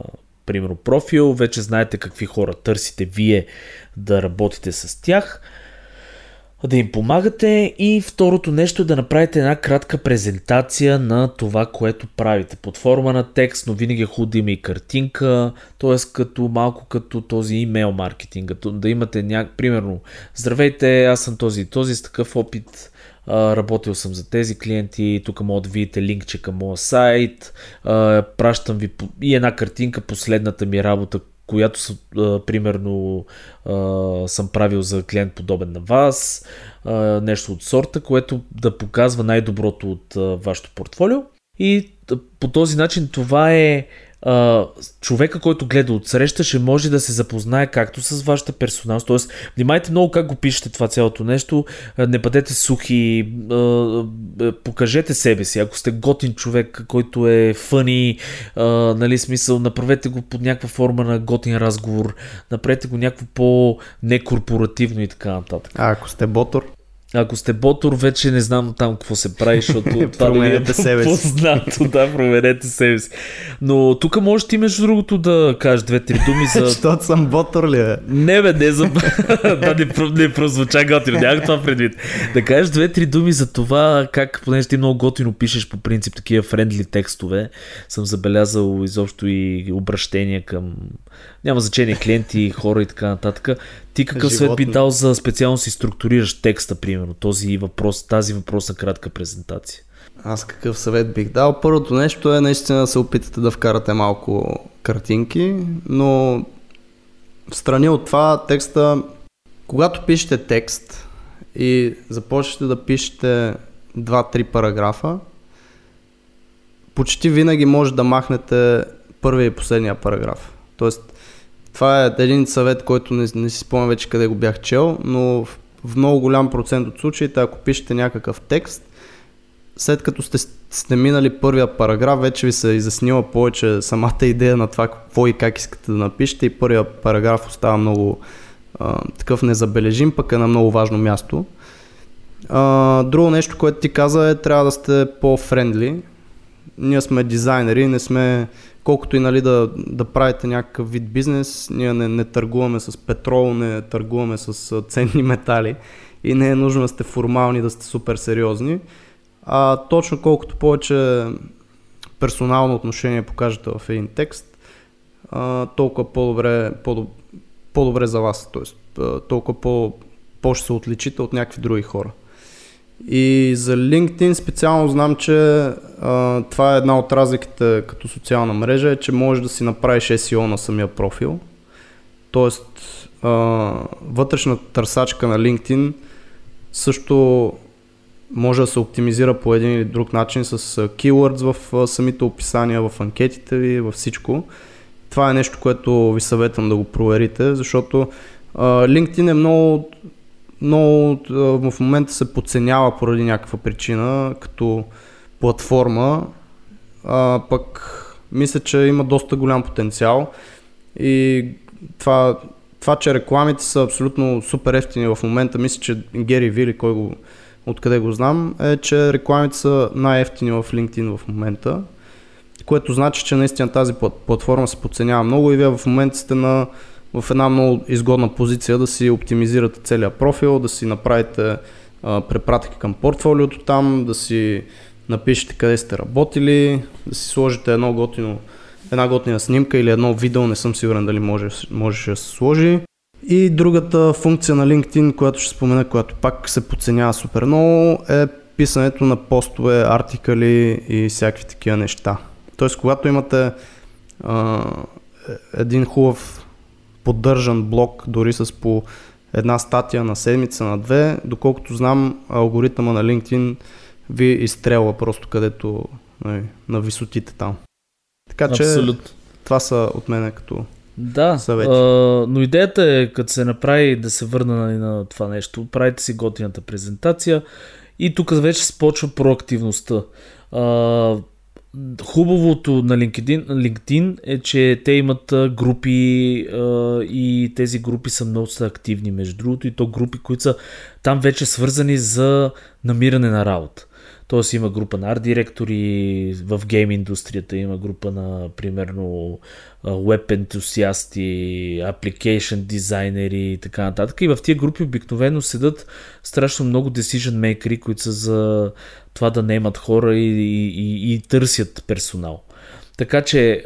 примерно профил, вече знаете какви хора търсите вие да работите с тях, да им помагате, и второто нещо е да направите една кратка презентация на това, което правите. Под форма на текст, но винаги е хубаво да има и картинка, т.е. като малко като този имейл маркетинг, да имате примерно, здравейте, аз съм този с такъв опит, работил съм за тези клиенти, тук мога да видите линкче към моя сайт, пращам ви и една картинка, последната ми работа, която примерно съм правил за клиент подобен на вас, нещо от сорта, което да показва най-доброто от вашето портфолио. И по този начин това е човека, който гледа отсреща, ще може да се запознае както с вашата персоналност. Тоест, внимайте много как го пишете това цялото нещо, не бъдете сухи, покажете себе си. Ако сте готин човек, който е фъни, нали, смисъл, направете го под някаква форма на готин разговор, направете го някакво по-некорпоративно и така нататък. А ако сте ботор? Ако сте ботор, вече не знам там какво се прави, защото това да е познато, да, проверете себе си. Но тук можеш ти, между другото, да кажеш две-три думи за... Защото съм ботор ли, бе? Не, бе, не за... да, не прозвуча готино, нямах това предвид. Да кажеш две-три думи за това, как, понеже ти много готино пишеш по принцип такива френдли текстове, съм забелязал изобщо и обращения към... Няма значение, клиенти, хора и така нататък. Ти какъв свет би дал за специално си структурираш текста, примерно, този въпрос, тази въпросна кратка презентация? Аз какъв съвет бих дал? Първото нещо е наистина да се опитате да вкарате малко картинки, но встрани от това текста, когато пишете текст и започнете да пишете 2-3 параграфа, почти винаги може да махнете първия и последния параграф. Тоест, това е един съвет, който не си спомням вече къде го бях чел, но в много голям процент от случаите, ако пишете някакъв текст, след като сте минали първия параграф, вече ви се изяснила повече самата идея на това какво и как искате да напишете и първия параграф остава много такъв незабележим, пък е на много важно място. Друго нещо, което ти каза е, трябва да сте по-френдли. Ние сме дизайнери, не сме... Колкото и нали, да правите някакъв вид бизнес, ние не търгуваме с петрол, не търгуваме с ценни метали и не е нужно да сте формални, да сте супер сериозни. А точно колкото повече персонално отношение покажете в един текст, толкова по-добре за вас, т.е. толкова по-ще се отличите от някакви други хора. И за LinkedIn специално знам, че това е една от разликите като социална мрежа, е, че можеш да си направиш SEO на самия профил. Тоест вътрешната търсачка на LinkedIn също може да се оптимизира по един или друг начин с keywords в самите описания, в анкетите ви, във всичко. Това е нещо, което ви съветвам да го проверите, защото LinkedIn е много в момента се подценява поради някаква причина като платформа, пък мисля, че има доста голям потенциал и това, че рекламите са абсолютно супер ефтини в момента, мисля, че Гери Вили, откъде го знам, е, че рекламите са най-ефтини в LinkedIn в момента, което значи, че наистина тази платформа се подценява много и вие в момента сте в една много изгодна позиция да си оптимизирате целия профил, да си направите препратки към портфолиото там, да си напишете къде сте работили, да си сложите една готина снимка или едно видео, не съм сигурен дали можеше да се сложи. И другата функция на LinkedIn, която ще спомена, която пак се подценява супер много, е писането на постове, артикали и всякакви такива неща. Тоест, когато имате един хубав поддържан блог, дори с по една статия на седмица, на две, доколкото знам, алгоритъма на LinkedIn ви изстрелва просто където на висотите там. Така че това са от мен като съвети. Но идеята е, като се направи, да се върна на това нещо, правите си готината презентация и тук вече спочва проактивността. Хубавото на LinkedIn е, че те имат групи и тези групи са много активни, между другото, и то групи, които са там вече свързани за намиране на работа. Тоест има група на арт-директори, в гейм индустрията има група на, примерно, веб ентусиасти, апликейшън дизайнери и така нататък. И в тия групи обикновено седат страшно много decision makers, които са за това да наемат хора и търсят персонал. Така че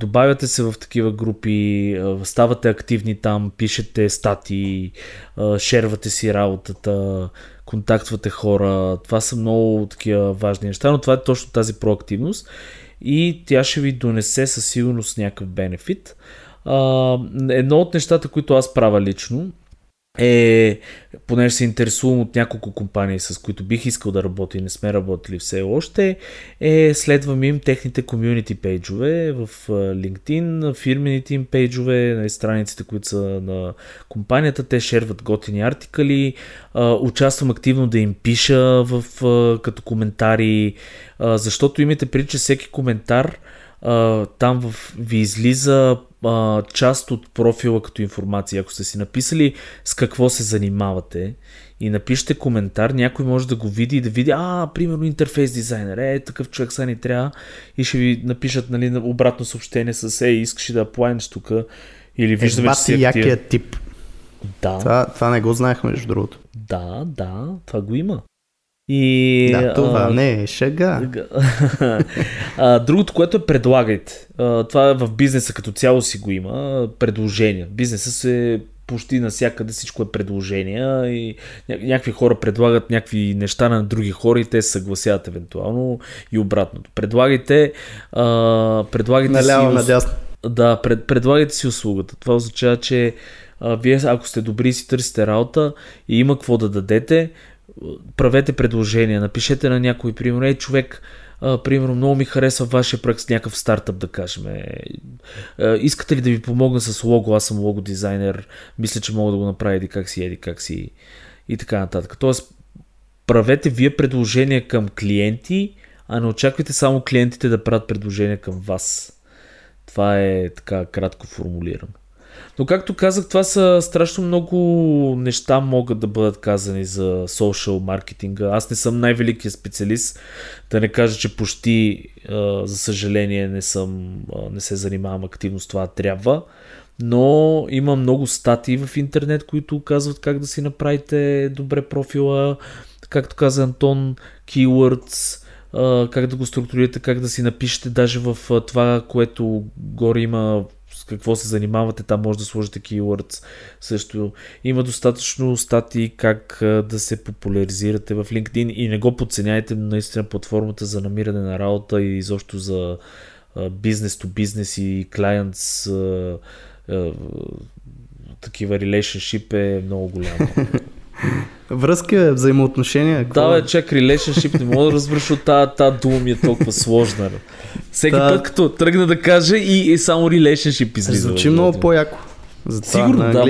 добавяте се в такива групи, ставате активни там, пишете статии, шервате си работата, контактвате хора. Това са много такива важни неща, но това е точно тази проактивност и тя ще ви донесе със сигурност някакъв бенефит. Едно от нещата, които аз правя лично, е, понеже се интересувам от няколко компании, с които бих искал да работя и не сме работили все още, е, следвам им техните комьюнити пейджове в LinkedIn, фирмените им пейджове, страниците, които са на компанията, те шерват готини артикали, участвам активно да им пиша в, като коментари, защото имате преди, че всеки коментар там ви излиза част от профила като информация. Ако сте си написали с какво се занимавате и напишете коментар, някой може да го види и да види, примерно интерфейс дизайнер, такъв човек са ни трябва, и ще ви напишат, нали, обратно съобщение с искаш да аплайнеш тук, или виждаме, че си активен. Тип. Да. Това не го знаех, между другото. Да, това го има. И, това не е шега. Другото, което е предлагайте. Това в бизнеса като цяло си го има. Предложения. Бизнеса се почти навсякъде всичко е предложения и някакви хора предлагат някакви неща на други хора и те се съгласяват евентуално и обратното. Предлагайте наляво, надясно. Да, предлагайте си услугата. Това означава, че вие, ако сте добри и си търсите работа и има какво да дадете, правете предложения, напишете на някой, примерно, човек, примерно, много ми харесва вашия проект с някакъв стартъп, да кажем. Искате ли да ви помогна с лого? Аз съм лого дизайнер, мисля, че мога да го направя еди как си и така нататък. Тоест, правете вие предложения към клиенти, а не очаквайте само клиентите да правят предложения към вас. Това е така кратко формулирано. Но както казах, това са страшно много неща могат да бъдат казани за социал маркетинга. Аз не съм най-великият специалист, да не кажа, че почти, за съжаление, не се занимавам активно с това, трябва. Но има много статии в интернет, които казват как да си направите добре профила, както каза Антон, keywords, как да го структурирате, как да си напишете даже в това, което горе има с какво се занимавате, там може да сложите keywords също. Има достатъчно статии как да се популяризирате в LinkedIn и не го подценяйте, наистина платформата за намиране на работа и изобщо за бизнес to бизнес и clients такива relationship е много голяма. Връзка, взаимоотношения. Да, бе, чак, relationship, не мога да разбереш от тази дума ми е толкова сложна. Всеки път, като тръгна да каже и само relationship излиза. Звучи много по-яко. Сигурно, да,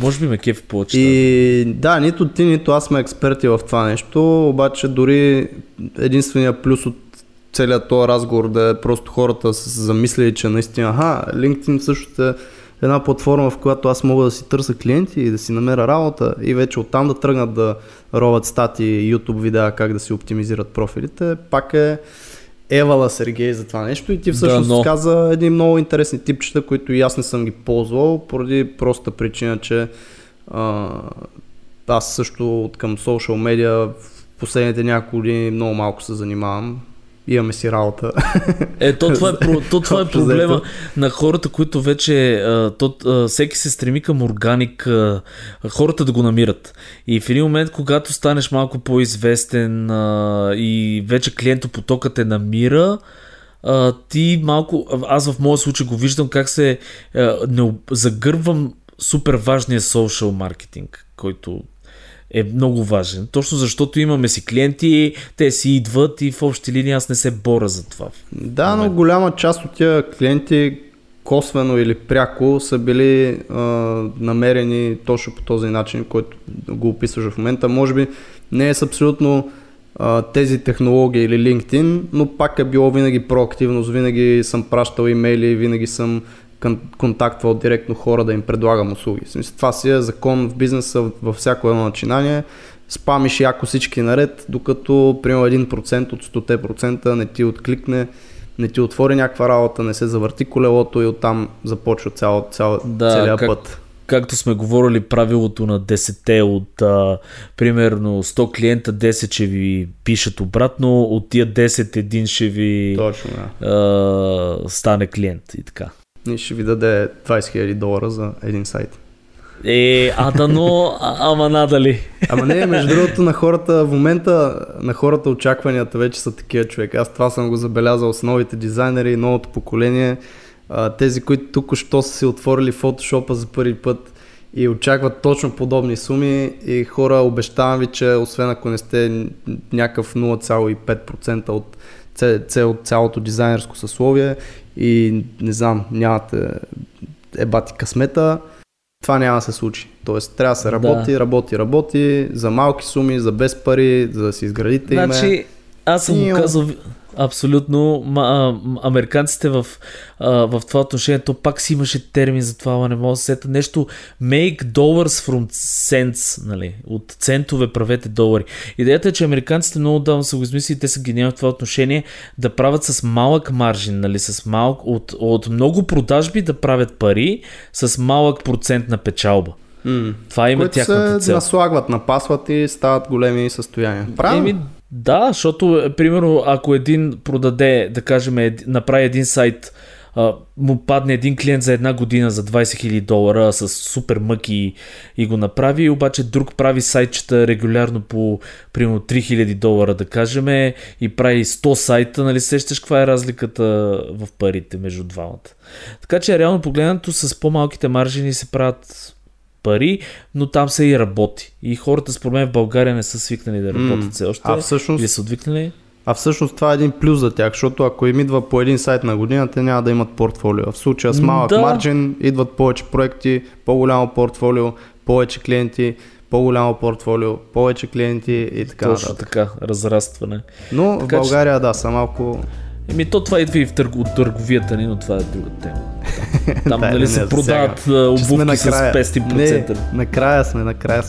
може би ме кефи по-чета. И да, нито ти, нито аз сме експерти в това нещо, обаче дори единствения плюс от целият този разговор да е просто хората са се замислили, че наистина, LinkedIn също е една платформа, в която аз мога да си търся клиенти и да си намеря работа и вече оттам да тръгнат да роват статии, YouTube видеа, как да си оптимизират профилите. Пак е евала Сергей за това нещо и ти всъщност каза едни много интересни типчета, които и аз не съм ги ползвал, поради проста причина, че аз също към социал медиа в последните няколко години много малко се занимавам. Имаме си работа. Това е проблема на хората, които вече всеки се стреми към органик, хората да го намират. И в един момент, когато станеш малко по-известен и вече клиентопотокът те намира, аз в моя случай го виждам как се загървам супер важния социал маркетинг, който е много важен. Точно защото имаме си клиенти, те си идват и в общи линии аз не се боря за това. Да, но голяма част от тия клиенти косвено или пряко са били намерени точно по този начин, който го описваш в момента. Може би не е с абсолютно тези технологии или LinkedIn, но пак е било винаги проактивност, винаги съм пращал имейли, винаги съм контактвал директно хора да им предлагам услуги. Това си е закон в бизнеса във всяко едно начинание. Спамиш яко всички наред, докато примерно 1% от 100% не ти откликне, не ти отвори някаква работа, не се завърти колелото и оттам започва целият път. Както сме говорили, правилото на 10-те от примерно 100 клиента, 10 ще ви пишат обратно, от тия 10 един ще ви стане клиент и така. И ще ви даде $20,000 за един сайт. Ама надали. Ама не, между другото, на хората в момента, на хората очакванията вече са такива, човек. Аз това съм го забелязал с новите дизайнери и новото поколение. Тези, които тук що са си отворили фотошопа за първи път и очакват точно подобни суми и хора, обещавам ви, че освен ако не сте някакъв 0,5% от цялото дизайнерско съсловие и не знам, нямате ебати късмета, това няма да се случи. Тоест трябва да се работи, да. работи за малки суми, за без пари, за да си изградите име. Значи аз съм го казал абсолютно, американците в това отношение, то пак си имаше термин за това, ама не мога да се сета, нещо make dollars from cents, нали, от центове правете долари. Идеята е, че американците много давно са го измислили, те са гениални в това отношение, да правят с малък маржин, нали, с малък, от много продажби да правят пари с малък процент на печалба. Това има тяхната цел. Които се наслагват, напасват и стават големи състояния. Правилно? Да, защото, примерно, ако един продаде, да кажем, направи един сайт, му падне един клиент за една година за $20,000 с супер мъки и го направи, обаче друг прави сайтчета регулярно по, примерно, $3,000, да кажем, и прави 100 сайта, нали сещаш каква е разликата в парите между двамата. Така че, реално погледнато, с по-малките маржини се правят пари, но там се и работи. И хората според мен в България не са свикнали да работят все още. Или са отвикнали? А всъщност това е един плюс за тях, защото ако им идва по един сайт на година, те няма да имат портфолио. В случая с малък марджин идват повече проекти, по-голямо портфолио, повече клиенти, по-голямо портфолио, повече клиенти и така. Точно така, разрастване. Но така, в България да, са малко... Еми то това идва и в търговията ни, но това е друга тема. Там нали се продават обувки с 500%. Не, накрая сме,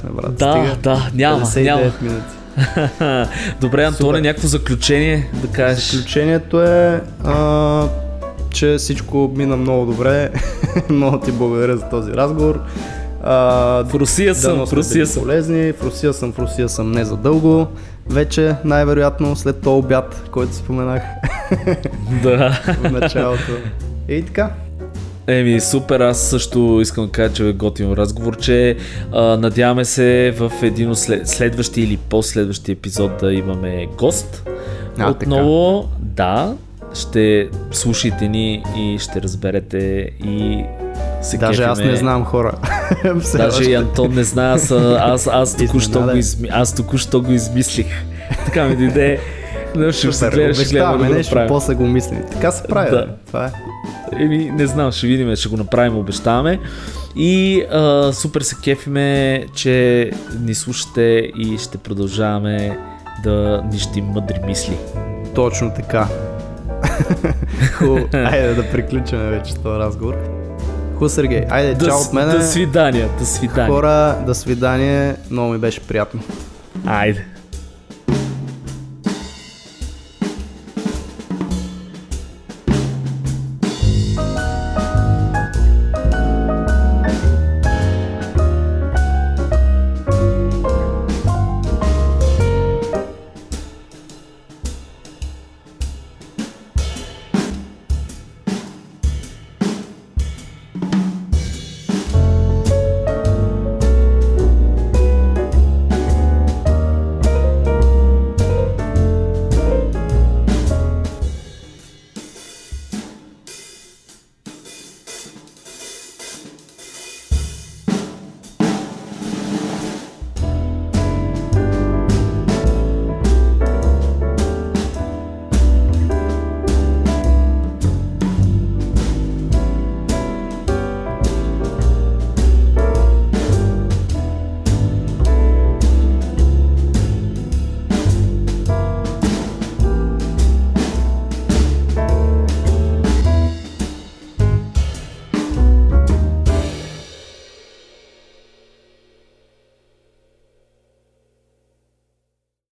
брат. Да, няма. Добре, Антоне, някакво заключение да кажеш? Заключението е, че всичко мина много добре. Много ти благодаря за този разговор. В Русия съм, полезни. В Русия съм не задълго. Вече най-вероятно след този обяд, който споменах в началото. И така. Еми, супер, аз също искам да кажа, че е готин разговор, че надяваме се в един следващи или последващи епизод да имаме гост. Отново, така. Да, ще слушайте ни и ще разберете и даже аз не знам, хора. Даже и Антон не знае, аз току-що го измислих. Така ми дойде. Обещаваме нещо, после го мислим. Така се прави. Да. Това е. Еми, не знам, ще видим, ще го направим, обещаваме. И супер се кефиме, че ни слушате и ще продължаваме да ни щем мъдри мисли. Точно така. Хайде да приключваме вече този разговор. Хубаво, Сергей. Айде, чао от мене. До свидания. Хора, до свидание. Много ми беше приятно. Айде.